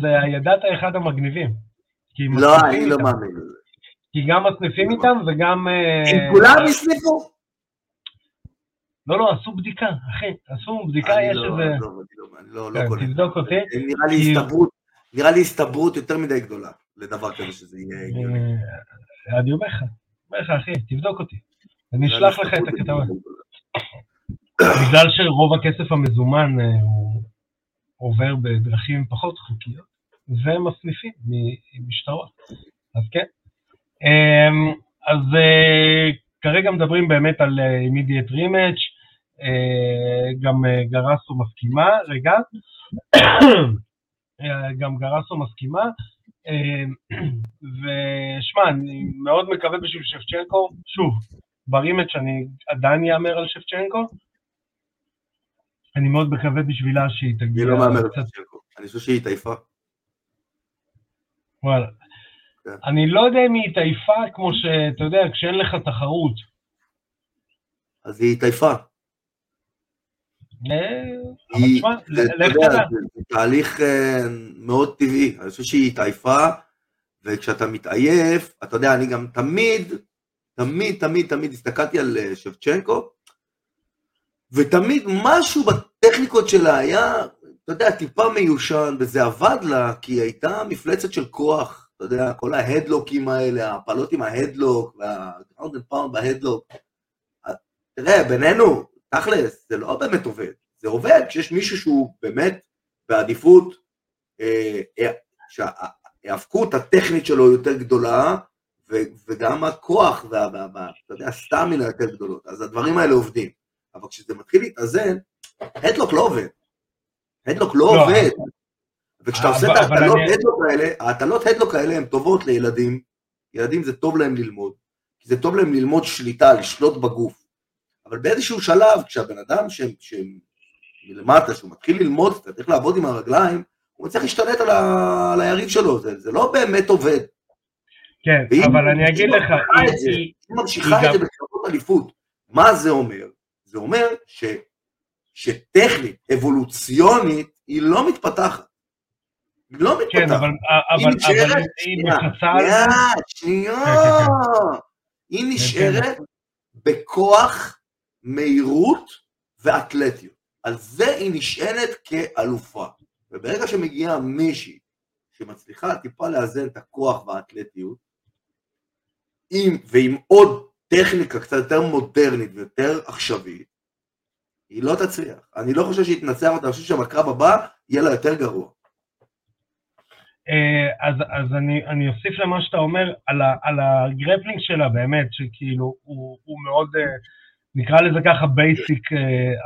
זה הידעת אחד המגניבים. לא, אני לא מאמין. כי גם מסניפים איתם וגם... אם כולם יסניפו? לא, לא, עשו בדיקה, אחי, עשו בדיקה, יש איזה... לא, תבדוק אותי. נראה לי הסתברות יותר מדי גדולה, לדבר כזה שזה יהיה הגיוני. אני אומר לך, אחי, תבדוק אותי. אני אשלח לך את הכתבה. בגלל שרוב הכסף המזומן הוא עובר בדרכים פחות חוקיות, ומסניפים ממשטרות, אז כן. אז כרגע מדברים באמת על immediate rematch, גם גרסו מסכימה, רגע, גם גרסו מסכימה, ושמע, אני מאוד מקווה בשביל שבצ'נקו, שוב, ברימץ' שאני עדיין יאמר על שבצ'נקו, אני מאוד מקווה בשבילה שהיא תגיע... אני לא מאמר על שבצ'נקו, אני חושב שהיא התעייפה. וואלה. אני לא יודע אם היא התעייפה, כמו שאתה יודע, כשאין לך תחרות. אז היא התעייפה. זה תהליך מאוד טבעי, אני חושב שהיא התעייפה, וכשאתה מתעייף, אתה יודע, אני גם תמיד הסתכלתי על שבצ'נקו, ותמיד משהו בטכניקות שלה היה, אתה יודע, טיפה מיושן, וזה עבד לה, כי היא הייתה מפלצת של כוח. אתה יודע, כל ההדלוקים האלה, הפעלות עם ההדלוק, והגראונד אנד פאונד בהדלוק. תראה, בינינו, תכלס, זה לא באמת עובד. זה עובד כשיש מישהו שהוא באמת בעדיפות, שההאבקות הטכנית שלו יותר גדולה, וגם הכוח, אתה יודע, הסטמינה יותר גדולות. אז הדברים האלה עובדים. אבל כשזה מתחיל להתאזן, הדלוק לא עובד. הדלוק לא עובד. וכשאתה עושה את ההטלות הדלוק האלה, הן טובות לילדים, ילדים זה טוב להם ללמוד, כי זה טוב להם ללמוד שליטה, לשלוט בגוף, אבל באיזשהו שלב, כשהבן אדם שמלמטה, שהוא מתחיל ללמוד, אתה צריך לעבוד עם הרגליים, הוא צריך להשתלט על היריב שלו, זה לא באמת עובד. כן, אבל אני אגיד לך, היא ממשיכה את זה בקרבות אליפות, מה זה אומר? זה אומר שטכנית, אבולוציונית, היא לא מתפתחת, לא מתפתח. כן, אבל היא נשארת, היא נשארת בכוח, מהירות ואתלטיות. על זה היא נשענת כאלופה. וברגע שמגיעה מישהי שמצליחה טיפה לאזן את הכוח והאתלטיות, ועם עוד טכניקה קצת יותר מודרנית ויותר עכשווית, היא לא תצליח. אני לא חושב שהיא תנצח אותה, אני חושב שבקרב הבא יהיה לה יותר גרוע. אז אני אוסיף למה שאתה אומר על הגרפלינג שלה באמת, שכאילו הוא מאוד, נקרא לזה ככה בייסיק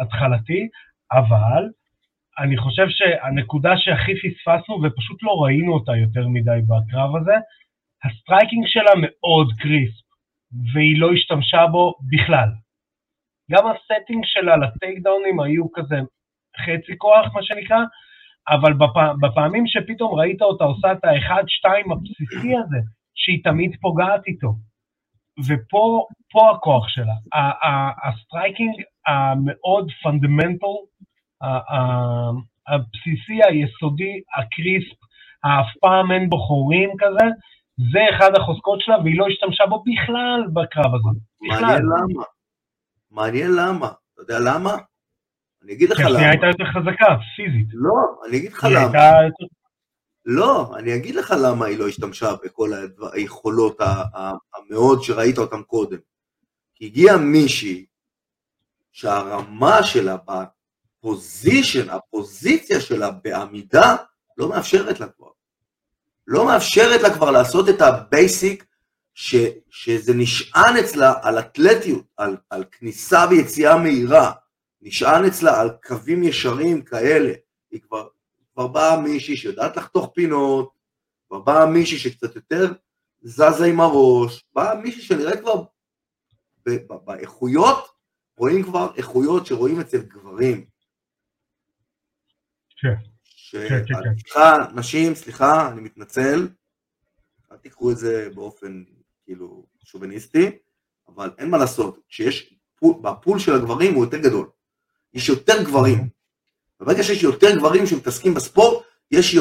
התחלתי, אבל אני חושב שהנקודה שהכי פספסנו ופשוט לא ראינו אותה יותר מדי בקרב הזה, הסטרייקינג שלה מאוד קריספ, והיא לא השתמשה בו בכלל. גם הסטינג שלה לטייק דאונים היו כזה חצי כוח מה שנקרא, אבל בפעמים שפתאום ראית אותה עושה את ה-1-2 הבסיסי הזה, שהיא תמיד פוגעת איתו. ופה הכוח שלה, הסטרייקינג המאוד פונדמנטל, הבסיסי, היסודי, הקריספ, האף פעם אין בו חורים כזה, זה אחד החוזקות שלה, והיא לא השתמשה בו בכלל בקרב הזה. מעניין למה, אתה יודע למה? אני אגיד לך למה. היא הייתה יותר חזקה, פיזית. לא, אני אגיד לך למה. לא, אני אגיד לך למה היא לא השתמשה בכל היכולות המאוד שראית אותם קודם. כי הגיעה מישהי שהרמה שלה בפוזישן, הפוזיציה שלה בעמידה, לא מאפשרת לה כבר. לא מאפשרת לה כבר לעשות את הבייסיק שזה נשען אצלה על אתלטיות, על כניסה ויציאה מהירה. נשען אצלה על קווים ישרים כאלה, היא כבר באה מישהי שיודעת לחתוך פינות, כבר באה מישהי שקצת יותר זזה עם הראש, באה מישהי שנראה כבר באיכויות, רואים כבר איכויות שרואים אצל גברים. נשים, סליחה, אני מתנצל, אל תיקחו את זה באופן כאילו שוביניסטי, אבל אין מה לעשות, בפול של הגברים הוא יותר גדול. יש יותר גברים, וברגע שיש יותר גברים שמתעסקים בספורט, יש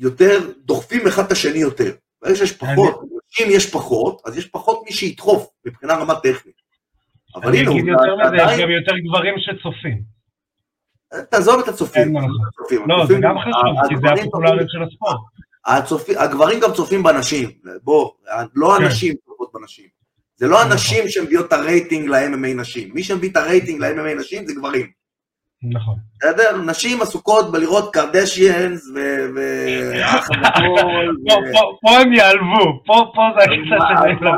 יותר דוחפים אחד את השני יותר, ברגע שיש פחות, אם יש פחות, אז יש פחות מי שידחוף, מבחינה רמה טכנית, אבל אני אגיד יותר מזה, יש גם יותר גברים שצופים. תעזוב את הצופים. לא, זה גם חשוב, כי זה הפופולריות של הספורט. הגברים גם צופים בנשים, בוא, לא הנשים צופות בנשים. זה לא הנשים שמביאות את הרייטינג ל-MMA נשים. מי שמביא את הרייטינג ל-MMA נשים זה גברים. נכון. בסדר? נשים עסוקות בלראות קרדשיאנס ו... פה הם יעלבו, פה זה הקצת שזה...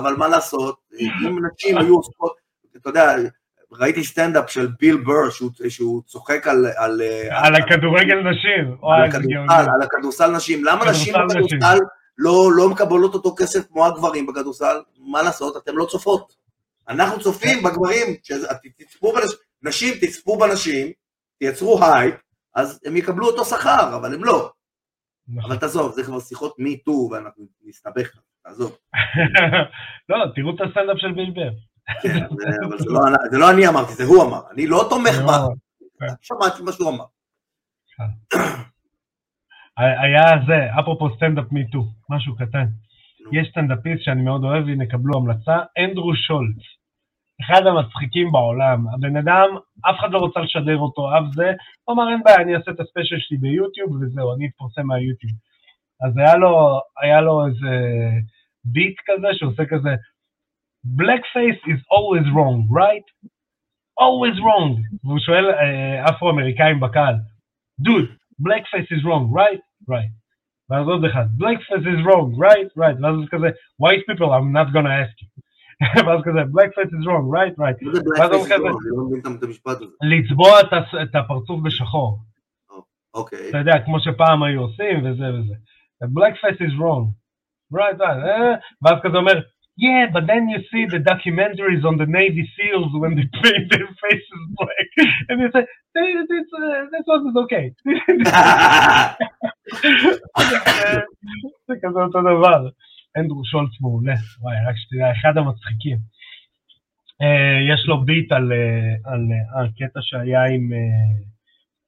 אבל מה לעשות? אם נשים היו עסוקות... אתה יודע, ראיתי סטנדאפ של ביל בר, שהוא צוחק על... על הכדורגל נשים. על הכדורסל נשים. למה נשים בכדורסל לא מקבלות אותו כסף כמו הגברים בכדורסל? מה לעשות? אתם לא צופות. אנחנו צופים בגברים, שתצפו בנשים. נשים, תצפו בנשים, תייצרו הייפ, אז הם יקבלו אותו שכר, אבל הם לא. אבל תעזוב, זה כבר שיחות מיטו, ואנחנו נסתבך, תעזוב. לא, תראו את הסטנדאפ של ביל בר. כן, אבל זה לא אני אמרתי, זה הוא אמר, אני לא תומך בה. שמעתי מה שהוא אמר. היה זה, אפרופו סטנדאפ מיטו, משהו קטן. יש סטנדאפיסט שאני מאוד אוהב, הנה קבלו המלצה, אנדרו שולץ. אחד המצחיקים בעולם, הבן אדם, אף אחד לא רוצה לשדר אותו, אף זה, הוא אמר, אין בעיה, אני אעשה את הספיישל שלי ביוטיוב, וזהו, אני אתפרסם מהיוטיוב. אז היה לו איזה ביט כזה, שעושה כזה, black face is always wrong, right? always wrong. והוא שואל אפרו-אמריקאים בקהל, dude, black face is wrong, right? right. ואז עוד אחד, black face is wrong, right? right. ואז זה כזה, white people, I'm not gonna ask you. ואז כזה, black face is wrong, right, right. ואז הוא כזה, לצבוע את הפרצוף בשחור. אוקיי. אתה יודע, כמו שפעם היו עושים, וזה. black face is wrong, right, right. ואז כזה אומר, yeah, but then you see the documentaries on the Navy SEALs when they paint their faces black. And you say, this wasn't okay. זה כזה אותו דבר. אנדרו שולץ מעולה, וואי, רק שתדע, אחד המצחיקים. יש לו ביט על קטע שהיה עם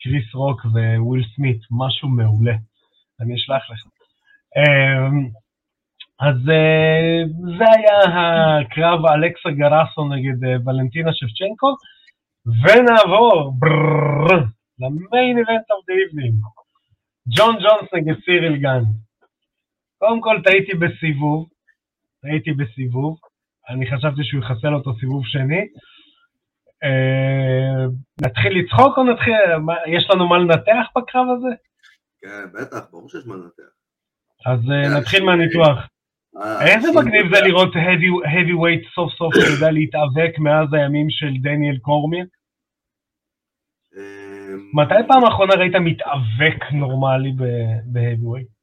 קריס רוק וויל סמית, משהו מעולה, אני אשלח לך. אז זה היה הקרב אלכסה גראסו נגד ולנטינה שבצ'נקו, ונעבור למיין איבנט אוף דה איבנינג, ג'ון ג'ונס נגד סיריל גאן. קודם כל טעיתי בסיבוב, אני חשבתי שהוא יחסל אותו סיבוב שני, נתחיל לצחוק או נתחיל, יש לנו מה לנתח בקרב הזה? כן, בטח, ברור שיש מה לנתח. אז נתחיל מהניתוח. איזה מגניב זה לראות heavyweight סוף סוף שיודע להתאבק מאז הימים של דניאל קורמיר? מתי פעם האחרונה ראית מתאבק נורמלי ב-heavyweight?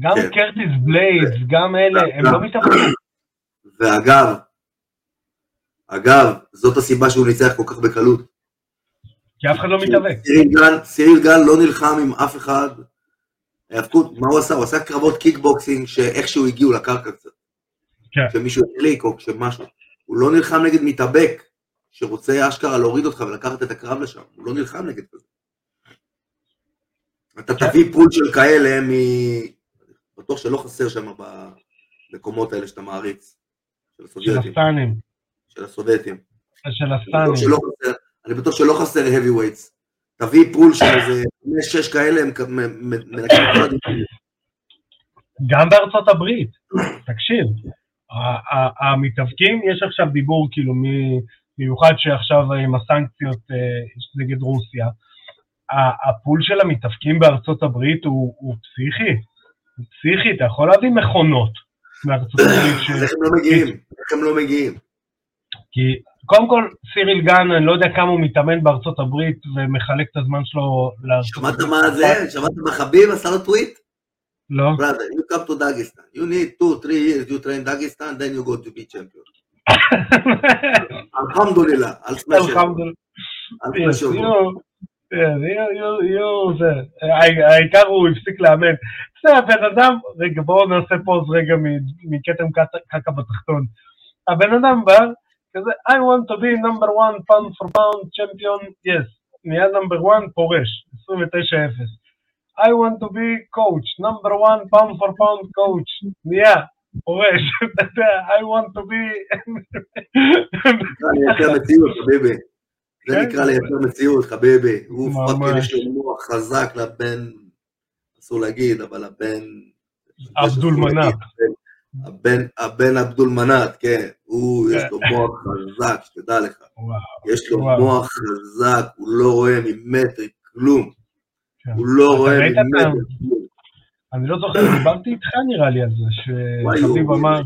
גם קרטיס בליידס, גם אלה, הם לא מתאפקים. ואגב, זאת הסיבה שהוא ניצח כל כך בקלות. כי אף אחד לא מתאבק. סיריל גן לא נלחם עם אף אחד. מה הוא עשה? הוא עשה קרבות קיקבוקסינג שאיכשהו הגיעו לקרקע קצת. כשמישהו החליק או כשמשהו. הוא לא נלחם נגד מתאבק, שרוצה אשכרה להוריד אותך ולקחת את הקרב לשם. הוא לא נלחם נגד כזה. אתה תביא פול של כאלה מ... בטוח שלא חסר שם במקומות האלה שאתה מעריץ, של הסובייטים. של הסובייטים. אני בטוח שלא חסר heavyweights. תביא פול של איזה 5-6 כאלה, הם מנקים את כל הדברים. גם בארצות הברית, תקשיב. המתאבקים, יש עכשיו דיבור כאילו מיוחד שעכשיו עם הסנקציות נגד רוסיה. הפול של המתאבקים בארצות הברית הוא פסיכי. פסיכי, אתה יכול להביא מכונות מארצות הברית ש... איך הם לא מגיעים? כי קודם כל, סיריל גן, אני לא יודע כמה הוא מתאמן בארצות הברית ומחלק את הזמן שלו לארצות הברית. שמעת מה זה? שמעת מה חביב עשה לו טוויט? לא. brother, you come to Dagestan, you need 2-3 years, you train Dagestan, then you go to be champion. אלחמדוללה, אלחמדוללה. העיקר הוא הפסיק לאמן. זה הבן אדם, רגע בואו נעשה פוז רגע מקטם קקה בתחתון. הבן אדם בא, כזה, I want to be number one pound for pound champion, yes, נהיה number one פורש, 29-0. I want to be coach, number one pound for pound coach, נהיה, חורש, אתה יודע, I want to be... אני יותר מציאות, חביבי. זה נקרא לי יותר מציאות, חביבי. הוא פאקינג יש לו מוח חזק לבן, אסור להגיד, אבל הבן... אבדול מנאט. הבן אבדול מנאט, כן. הוא, יש לו מוח חזק, שתדע לך. יש לו מוח חזק, הוא לא רואה ממטר כלום. הוא לא רואה ממטר כלום. אני לא זוכר, דיברתי איתך נראה לי על זה, שחביב אמר,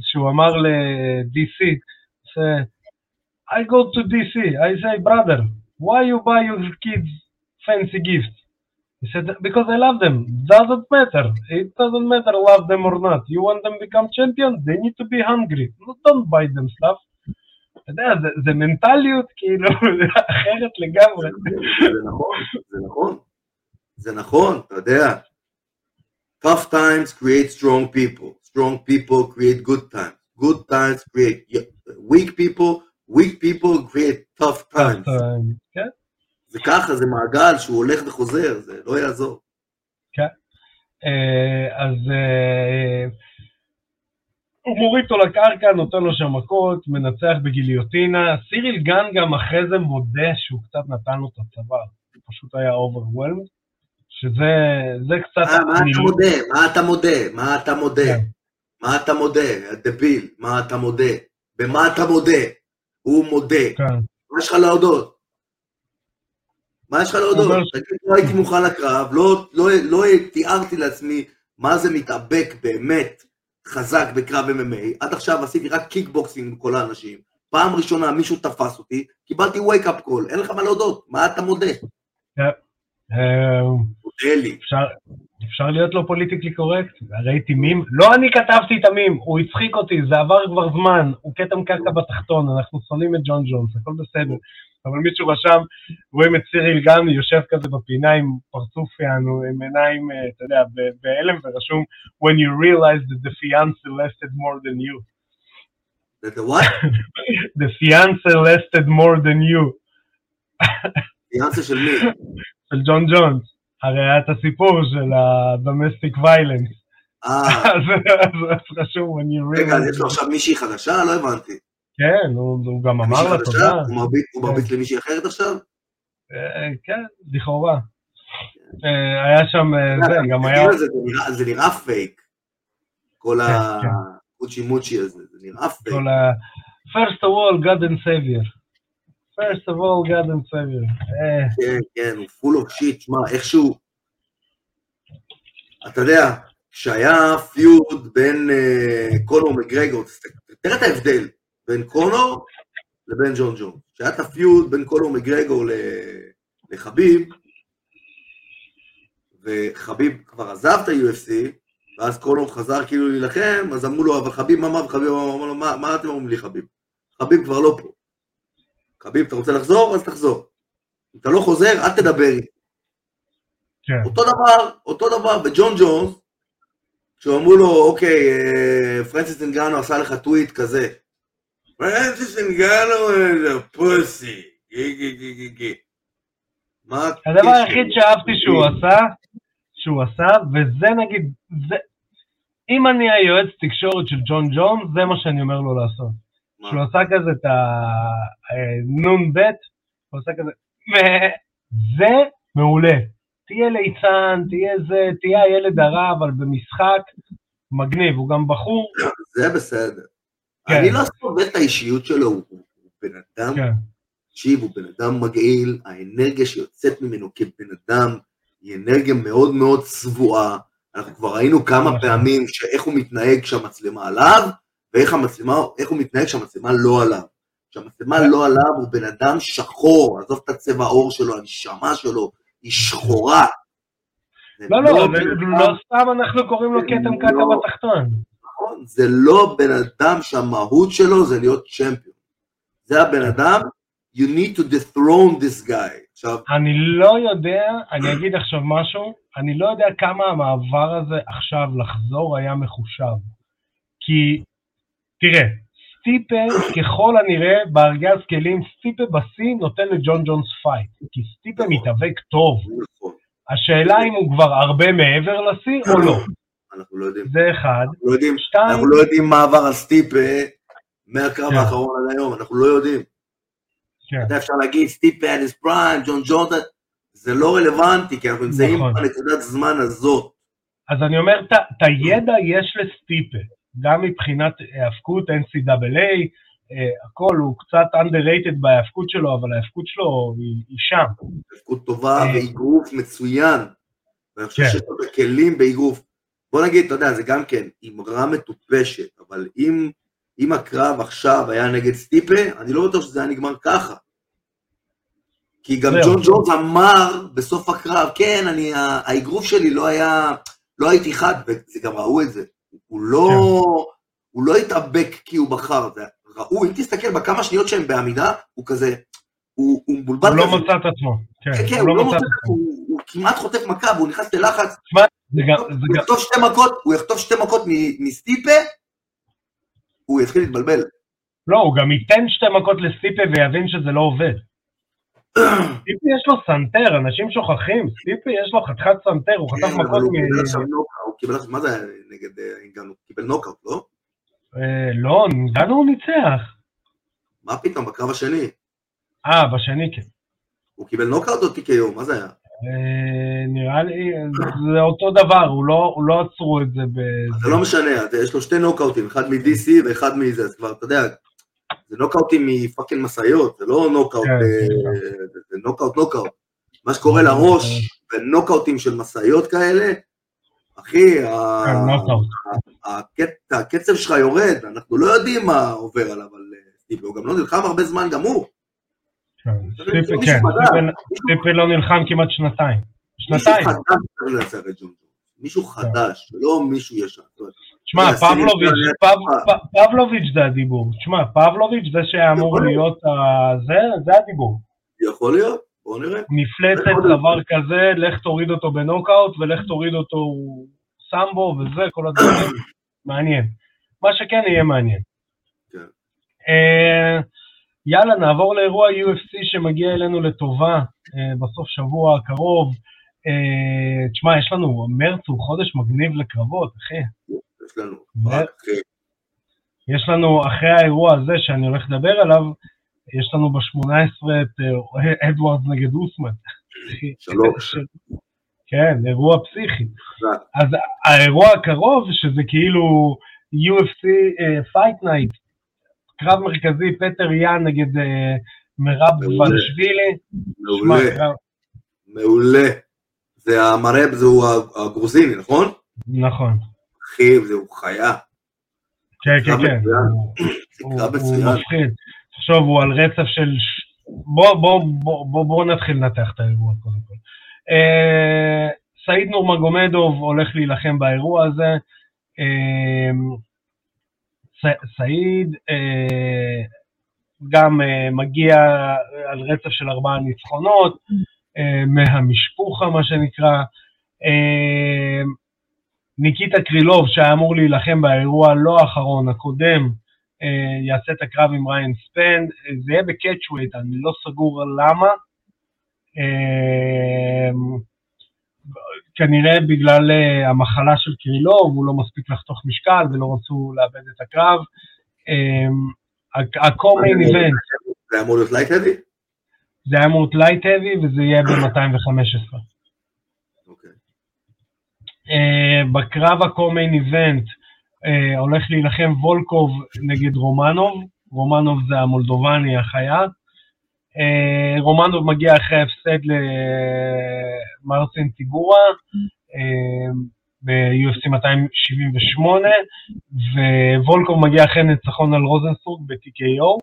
שהוא אמר ל-DC, I go to DC, I say, brother, why you buy your kids fancy gifts? He said, because I love them, doesn't matter, it doesn't matter love them or not, you want them to become champions, they need to be hungry, don't buy them stuff. אתה יודע, זה מנטליות כאילו אחרת לגמרי. זה נכון, זה נכון, זה נכון, אתה יודע. Tough times create strong people. Strong people create good times. Good times create weak people. Weak people create tough times. כן. זה ככה, זה מעגל שהוא הולך וחוזר, זה לא יעזור. כן. אז הוא מוריד אותו לקרקע, נותן לו שם מכות, מנצח בגיליוטינה. סיריל גן גם אחרי זה מודה שהוא קצת נתן לו את הצוואר. הוא פשוט היה overwhelmed. שזה קצת... מה אתה מודה? הדביל, מה אתה מודה? במה אתה מודה? הוא מודה. מה יש לך להודות? תגיד, לא הייתי מוכן לקרב, לא תיארתי לעצמי מה זה מתאבק באמת חזק בקרב MMA. עד עכשיו עשיתי רק קיקבוקסינג עם כל האנשים. פעם ראשונה מישהו תפס אותי, קיבלתי wake-up call, אין לך מה להודות, מה אתה מודה? אפשר להיות לו פוליטיקלי קורקט, ראיתי מים, לא אני כתבתי את המים, הוא הצחיק אותי, זה עבר כבר זמן, הוא קטם קרקע בתחתון, אנחנו שונאים את ג'ון ג'ונס, הכל בסדר, אבל מישהו רשם, רואים את סיריל גן, יושב כזה בפינה עם פרצוף, עם עיניים, אתה יודע, באלם ורשום, when you realize that the fiancé lasted more than you. That the what? The fiancé lasted more than you. fiancé של מי? של ג'ון ג'ונס, הרי היה את הסיפור של ה-domestic violence. אז חשוב, אני רואה... רגע, יש לו עכשיו מישהי חדשה? לא הבנתי. כן, הוא גם אמר לה תודה. הוא מרביץ למישהי אחרת עכשיו? כן, לכאורה. היה שם... זה נראה פייק. כל הקוצ'י-מוצ'י הזה, זה נראה פייק. First of all, God and Savior. First of all, God and Savior. כן, הוא full of shit, מה, איכשהו, אתה יודע, כשהיה פיוד בין קונור מקגרגור, תראה את ההבדל בין קונור לבין ג'ון ג'ון. כשהיה את הפיוד בין קונור מקגרגור לחביב, וחביב כבר עזב את ה-UFC, ואז קונור חזר כאילו להילחם, אז אמרו לו, אבל חביב, מה אמרו לו, מה אתם אומרים לי חביב? חביב כבר לא פה. חביב, אתה רוצה לחזור? אז תחזור. אם אתה לא חוזר, אל תדבר איתי. כן. אותו דבר, וג'ון ג'ונס, כשאמרו לו, אוקיי, פרנסיס אינגאנו עשה לך טוויט כזה. פרנסיס אינגאנו זה פוסי. גי. הדבר היחיד שאהבתי שהוא עשה, וזה נגיד, אם אני היועץ תקשורת של ג'ון ג'ונס, זה מה שאני אומר לו לעשות. שהוא עשה כזה את הנון בית, הוא עשה כזה, וזה מעולה, תהיה ליצן, תהיה הילד הרע, אבל במשחק מגניב, הוא גם בחור. זה בסדר. אני לא סובב את האישיות שלו, הוא בן אדם, תקשיב, הוא בן אדם מגעיל, האנרגיה שיוצאת ממנו כבן אדם, היא אנרגיה מאוד מאוד צבועה, אנחנו כבר ראינו כמה פעמים שאיך הוא מתנהג כשהמצלמה עליו, ואיך הוא מתנהג כשהמצלמה לא עליו. כשהמצלמה לא עליו הוא בן אדם שחור, עזוב את הצבע העור שלו, הנשמה שלו, היא שחורה. לא סתם אנחנו קוראים לו קטם קקה בתחתון. נכון, זה לא בן אדם שהמהות שלו זה להיות צ'מפיון. זה הבן אדם, you need to dethrone this guy. אני לא יודע, אני אגיד עכשיו משהו, אני לא יודע כמה המעבר הזה עכשיו לחזור היה מחושב. כי... תראה, סטיפה ככל הנראה בארגז כלים, סטיפה בסין נותן לג'ון ג'ונס פייט, כי סטיפה מתאבק טוב. השאלה אם הוא כבר הרבה מעבר לסין או לא. אנחנו לא יודעים. זה אחד. אנחנו לא יודעים מה עבר על סטיפה מהקרב האחרון עד היום, אנחנו לא יודעים. אתה אפשר להגיד, סטיפה על his prime, ג'ון ג'ונס, זה לא רלוונטי, כי אנחנו נמצאים בנקודת זמן הזאת. אז אני אומר, את הידע יש לסטיפה, גם מבחינת האבקות, NCAA, הכל, הוא קצת underrated בהאבקות שלו, אבל ההאבקות שלו היא שם. האבקות טובה ואיגרוף מצוין, ואני חושב שיש לו בכלים באיגרוף. בוא נגיד, אתה יודע, זה גם כן, אמרה מטופשת, אבל אם הקרב עכשיו היה נגד סטיפה, אני לא בטוח שזה היה נגמר ככה. כי גם ג'ון ג'ונס אמר בסוף הקרב, כן, האיגרוף שלי לא היה, לא הייתי חד, וזה גם ראו את זה. הוא לא התאבק כי הוא בחר, זה ראו, אם תסתכל בכמה שניות שהם בעמידה, הוא כזה, הוא מבולבט. הוא לא מצא את עצמו. כן, הוא לא מצא את עצמו. הוא כמעט חוטף מכה, והוא נכנס ללחץ. הוא יכתוב שתי מכות מסטיפה, הוא יתחיל להתבלבל. לא, הוא גם ייתן שתי מכות לסטיפה ויבין שזה לא עובד. סטיפי יש לו סנטר, אנשים שוכחים, סטיפי יש לו חתיכת סנטר, הוא חתך מכות הוא קיבל עכשיו, מה זה נגד אינגנו? הוא קיבל נוקאוט, לא? לא, אינגנו הוא ניצח. מה פתאום, בקרב השני? בשני כן. הוא קיבל נוקאוט או TKO, מה זה היה? נראה לי, זה אותו דבר, הוא לא עצרו את זה. זה לא משנה, יש לו שתי נוקאוטים, אחד מ-DC ואחד מזה, אז כבר, אתה יודע, זה נוקאוטים מפאקינג מסעיות, זה לא נוקאוט, זה נוקאוט. מה שקורה לראש, ונוקאוטים של מסעיות כאלה, אחי, הקצב שלך יורד, אנחנו לא יודעים מה עובר עליו, אבל הוא גם לא נלחם הרבה זמן, גם הוא. סטיפה לא נלחם כמעט שנתיים. מישהו חדש, לא מישהו ישן. תשמע, פבלוביץ' זה הדיבור. תשמע, פבלוביץ' זה שאמור להיות זה הדיבור. יכול להיות, בואו נראה. מפלצת דבר כזה, לך תוריד אותו בנוקאוט, ולך תוריד אותו סמבו, וזה, כל הדברים. מעניין. מה שכן יהיה מעניין. יאללה, נעבור לאירוע UFC שמגיע אלינו לטובה בסוף שבוע הקרוב. תשמע, יש לנו, מרץ הוא חודש מגניב לקרבות, אחי. יש לנו, יש לנו, אחרי האירוע הזה שאני הולך לדבר עליו, יש לנו ב-18 את אדוארדס נגד אוסמן. שלוש. כן, אירוע פסיכי. אז האירוע הקרוב, שזה כאילו UFC Fight Night, קרב מרכזי, פטר יאן נגד מרב דבלשווילי. מעולה. זה המרב, זהו הגרוזיני, נכון? נכון. אחי, זהו חיה. כן. זה קרב מצוין. הוא מפחיד. תחשוב, הוא על רצף של... בואו נתחיל לנתח את האירוע קודם כל. סעיד נורמגומדוב הולך להילחם באירוע הזה. סעיד גם מגיע על רצף של 4 ניצחונות, מהמשפוחה מה שנקרא. ניקיטה קרילוב שהיה אמור להילחם באירוע לא האחרון, הקודם, יעשה את הקרב עם ריין ספנד, זה יהיה בקאצ'ווייט, אני לא סגור למה, כנראה בגלל המחלה של קרילוב, הוא לא מספיק לחתוך משקל ולא רצו לאבד את הקרב. הקומיין איבנט. זה אמור להיות לייט האבי? זה אמור להיות לייט האבי וזה יהיה ב-215. אוקיי. בקרב הקומיין איבנט הולך להילחם וולקוב נגד רומנוב. רומנוב זה המולדובני החיה. רומנוב מגיע אחרי הפסד למרסין טיגורה ב-UFC 278, ווולקוב מגיע אחרי ניצחון על רוזנסורג ב-TKO.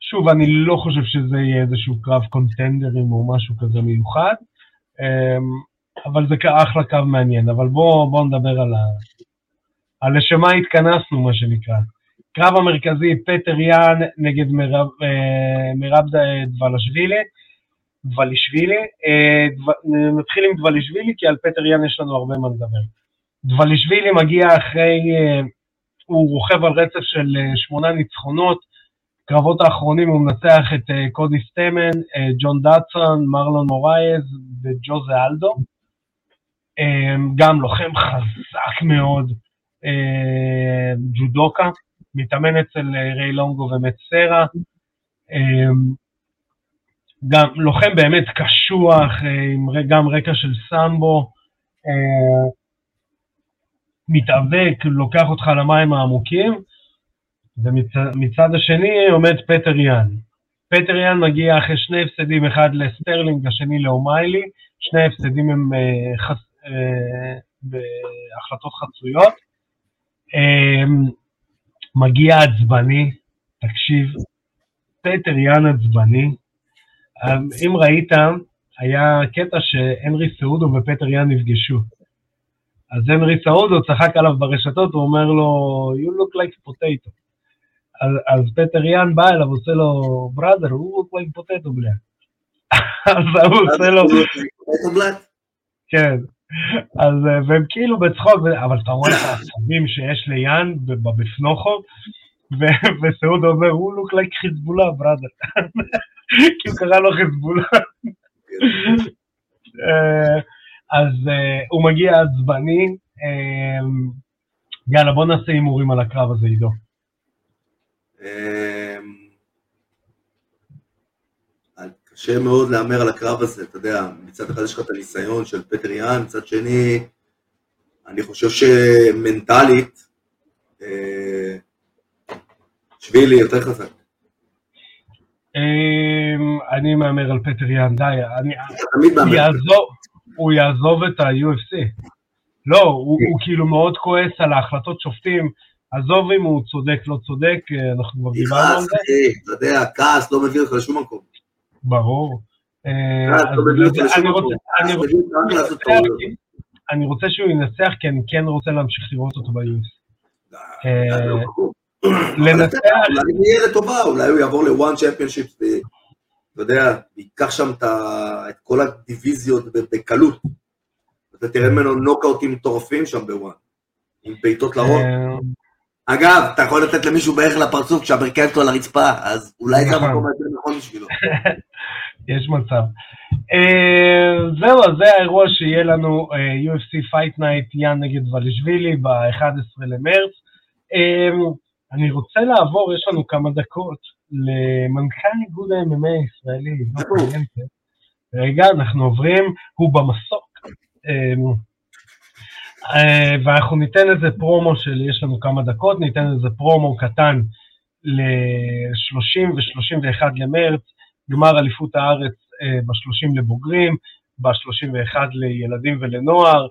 שוב, אני לא חושב שזה יהיה איזשהו קרב קונטנדרים או משהו כזה מיוחד, אבל זה אחלה קרב מעניין, אבל בואו נדבר על לשמה התכנסנו, מה שנקרא. קרב המרכזי, פטר יאן נגד מרב דבלשווילי. נתחיל עם דבלשווילי, כי על פטר יאן יש לנו הרבה מה לדבר. דבלשווילי מגיע אחרי, הוא רוכב על רצף של 8 ניצחונות, קרבות האחרונים הוא מנצח את קודי סטמן, ג'ון דאצן, מרלון מורייז וג'וזה אלדו. גם לוחם חזק מאוד, ג'ודוקה, מתאמן אצל ריי לונגו ומצרה, גם לוחם באמת קשוח, עם גם רקע של סמבו, מתאבק, לוקח אותך למים העמוקים, ומצד השני עומד פטר יאן. פטר יאן מגיע אחרי שני הפסדים, אחד לסטרלינג, השני לאומיילי, שני הפסדים הם בהחלטות חצויות, מגיע עצבני, תקשיב, פטר יאן עצבני, אם ראית, היה קטע שהנרי סעודו ופטר יאן נפגשו, אז הנרי סעודו צחק עליו ברשתות, הוא אומר לו, you look like potato, אז פטר יאן בא אליו, עושה לו, brother, you look like potato black, אז הוא עושה לו, potato black, כן, אז והם כאילו בצחוק, אבל אתה רואה את העצבים שיש ליאן בפנוחו, וסעודו אומר, הוא לוק לייק חיזבולה, בראדר, כי הוא קרא לו חיזבולה. אז הוא מגיע עצבני, יאללה, בוא נעשה הימורים על הקרב הזה, עידו. קשה מאוד להאמר על הקרב הזה, אתה יודע, מצד אחד יש לך את הניסיון של פטר יאן, מצד שני, אני חושב שמנטלית, שבילי יותר חזק. אני מאמר על פטר יאן, די, הוא יעזוב את ה-UFC. לא, הוא כאילו מאוד כועס על ההחלטות שופטים, עזוב אם הוא צודק, לא צודק, אנחנו כבר דיברנו על זה. אתה יודע, הכעס לא מביא לך לשום מקום. ברור. אני רוצה שהוא ינסח, כי אני כן רוצה להמשיך לראות אותו ביוס. לנסח. אולי נהיה לטובה, אולי הוא יעבור ל-One Championship, אתה יודע, ייקח שם את כל הדיוויזיות בקלות. אתה תראה ממנו נוקאוטים טורפים שם בוואן, עם בעיטות לרון. אגב, אתה יכול לתת למישהו בערך לפרצוף כשהמרכז כל הרצפה, אז אולי זה המקום היותר נכון בשבילו. יש מצב. זהו, זה האירוע שיהיה לנו UFC Fight Night, יאן נגד דבלישווילי, ב-11 למרץ. אני רוצה לעבור, יש לנו כמה דקות, למנכ"ל איגוד ה-MMA הישראלי. רגע, אנחנו עוברים, הוא במסוק. ואנחנו ניתן איזה פרומו של, יש לנו כמה דקות, ניתן איזה פרומו קטן ל-30 ו-31 למרץ, גמר אליפות הארץ ב-30 לבוגרים, ב-31 לילדים ולנוער,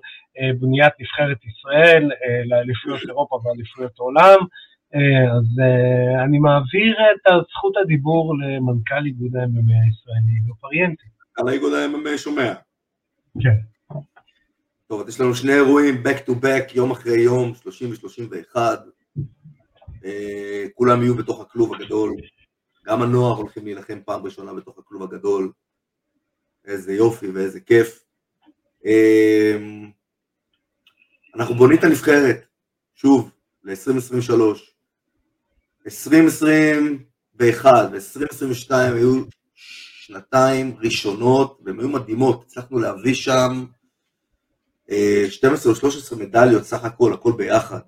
בניית נבחרת ישראל, לאליפויות אירופה ואליפויות העולם, אז אני מעביר את זכות הדיבור למנכ"ל איגוד ה-MMA הישראלי, ופריאנטי. על האיגוד ה-MMA שומע. כן. טוב, יש לנו שני אירועים, back to back, יום אחרי יום, 30 ו-31, כולם יהיו בתוך הכלוב הגדול, גם הנוער הולכים להילחם פעם ראשונה בתוך הכלוב הגדול, איזה יופי ואיזה כיף. אנחנו בונים את הנבחרת, שוב, ל-2023, 2021 ו-2022 היו שנתיים ראשונות, והן היו מדהימות, הצלחנו להביא שם, 12 או 13 מדליות סך הכל, הכל ביחד.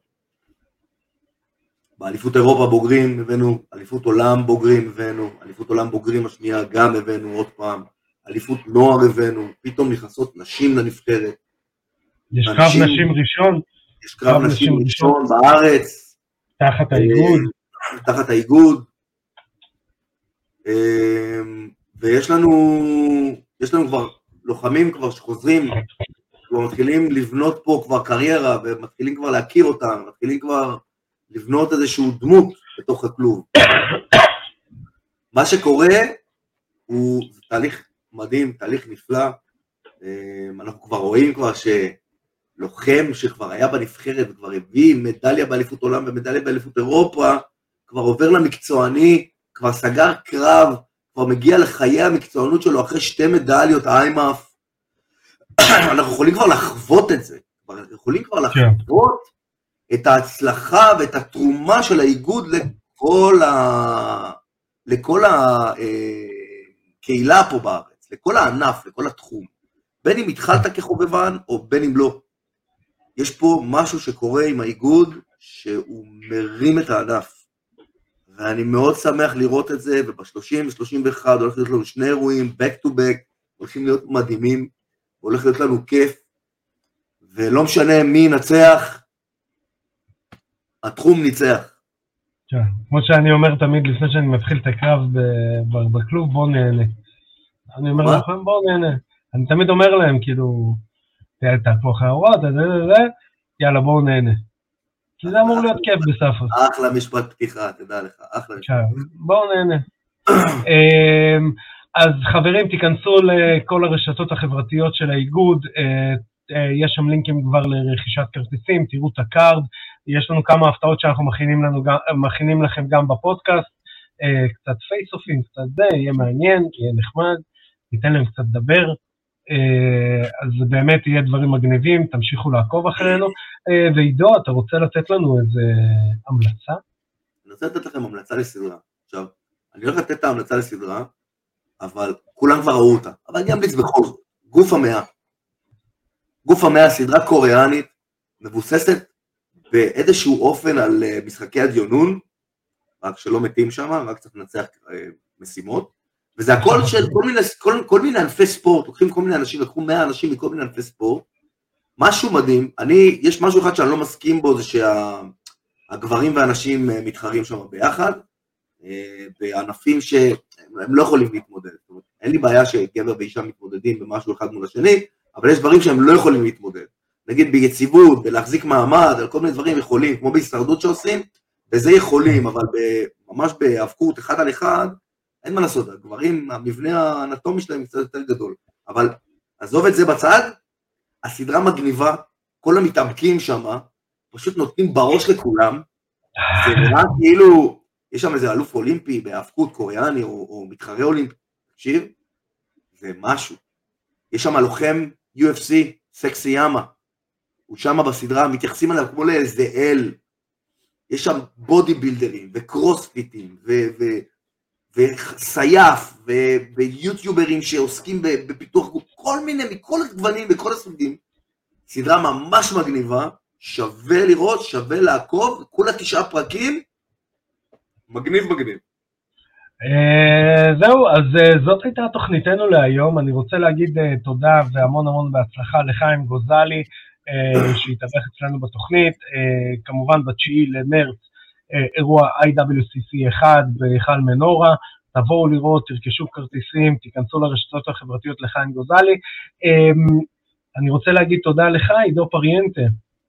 באליפות אירופה בוגרים הבאנו, אליפות עולם בוגרים הבאנו, אליפות עולם בוגרים השנייה גם הבאנו עוד פעם, אליפות נוער הבאנו, פתאום נכנסות נשים לנבחרת. יש קרב נשים ראשון? יש קרב נשים ראשון בארץ. תחת האיגוד. תחת האיגוד. ויש לנו כבר לוחמים כבר שחוזרים, כבר מתחילים לבנות פה כבר קריירה, ומתחילים כבר להכיר אותם, מתחילים כבר לבנות איזשהו דמות בתוך הכלוב. מה שקורה הוא תהליך מדהים, תהליך נפלא, אנחנו כבר רואים כבר שלוחם שכבר היה בנבחרת, כבר הביא מדליה באליפות עולם ומדליה באליפות אירופה, כבר עובר למקצועני, כבר סגר קרב, כבר מגיע לחיי המקצוענות שלו אחרי שתי מדליות, איימאף, אנחנו יכולים כבר לחוות את זה, יכולים כבר לחוות את ההצלחה ואת התרומה של האיגוד לכל הקהילה פה בארץ, לכל הענף, לכל התחום. בין אם התחלת כחובבן או בין אם לא. יש פה משהו שקורה עם האיגוד שהוא מרים את הענף. ואני מאוד שמח לראות את זה, וב-30-31 הולך להיות לנו שני אירועים, back to back, הולכים להיות מדהימים, הולך להיות לנו כיף, ולא משנה מי נצח, התחום ניצח. כמו שאני אומר תמיד לפני שאני מתחיל את הקרב בקלוב, בוא נהנה. אני אומר לכם, בוא נהנה. אני תמיד אומר להם, כאילו, תהפוך האורות, יאללה, בואו נהנה. כי זה אמור להיות כיף בספר. אחלה משפט פתיחה, תדע לך, אחלה משפט. בואו נהנה. אז חברים, תיכנסו לכל הרשתות החברתיות של האיגוד, יש שם לינקים כבר לרכישת כרטיסים, תראו את הקארד, יש לנו כמה הפתעות שאנחנו מכינים לכם גם בפודקאסט, קצת פייסופים, קצת זה, יהיה מעניין, יהיה נחמד, ניתן להם קצת לדבר, אז באמת יהיה דברים מגניבים, תמשיכו לעקוב אחרינו, ועידו, אתה רוצה לתת לנו איזה המלצה? אני רוצה לתת לכם המלצה לסדרה, עכשיו, אני הולך לתת את ההמלצה לסדרה, אבל כולם כבר ראו אותה, אבל אני אמליץ בכל זאת, גוף המאה, גוף המאה, סדרה קוריאנית, מבוססת באיזשהו אופן על משחקי הדיונון, רק שלא מתים שם, רק צריך לנצח משימות, וזה הכל של כל מיני ענפי ספורט, לוקחים כל מיני אנשים, לקחו 100 אנשים מכל מיני ענפי ספורט, משהו מדהים, יש משהו אחד שאני לא מסכים בו, זה שהגברים והנשים מתחרים שם ביחד, בענפים שהם לא יכולים להתמודד, זאת אומרת, אין לי בעיה שגבר ואישה מתמודדים במשהו אחד מול השני, אבל יש דברים שהם לא יכולים להתמודד. נגיד ביציבות, בלהחזיק מעמד, על כל מיני דברים יכולים, כמו בהסתרדות שעושים, וזה יכולים, אבל ממש בהאבקות אחד על אחד, אין מה לעשות, הגברים, המבנה האנטומי שלהם קצת יותר גדול. אבל עזוב את זה בצד, הסדרה מגניבה, כל המתעמקים שם, פשוט נותנים בראש לכולם, זה נראה כאילו, יש שם איזה אלוף אולימפי בהאבקות קוריאני, או מתחרה אולימפי, תקשיב, זה משהו. יש שם לוחם UFC, סקסי ימה, הוא שם בסדרה, מתייחסים עליו כמו לאיזה אל, יש שם בודי בילדרים, וקרוספיטים, וסייף, ויוטיוברים שעוסקים בפיתוח, כל מיני, מכל הגוונים, בכל הסוגים, סדרה ממש מגניבה, שווה לראות, שווה לעקוב, כולה 9 פרקים, מגניב מגניב. זהו, אז זאת הייתה תוכניתנו להיום, אני רוצה להגיד תודה והמון המון בהצלחה לחיים גוזלי, שהתארח אצלנו בתוכנית, כמובן ב9 למרץ, אירוע IWCC1 בהיכל מנורה, תבואו לראות, תרכשו כרטיסים, תיכנסו לרשתות החברתיות לחיים גוזלי, אני רוצה להגיד תודה לך, עידו פריאנטה.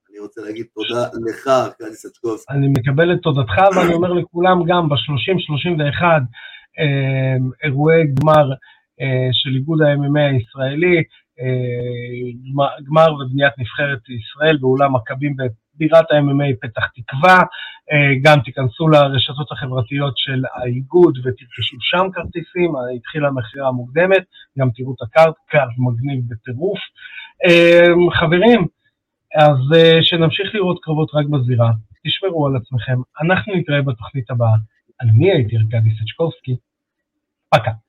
אני רוצה להגיד תודה לך, ארקדיס אצ'קובסקי. אני מקבל את תודתך, ואני אומר לכולם גם ב-30-31 אירועי גמר של איגוד ה-MMA הישראלי, גמר ובניית נבחרת ישראל באולם מכבים בבירת ה-MMA פתח תקווה, גם תיכנסו לרשתות החברתיות של האיגוד ותרכשו שם כרטיסים, התחילה המכירה המוקדמת, גם תראו את הקארד, קארד מגניב בטירוף. חברים, אז שנמשיך לראות קרבות רק בזירה, תשמרו על עצמכם, אנחנו נתראה בתוכנית הבאה, אני הייתי ארקדיס אצ'קובסקי, פקה.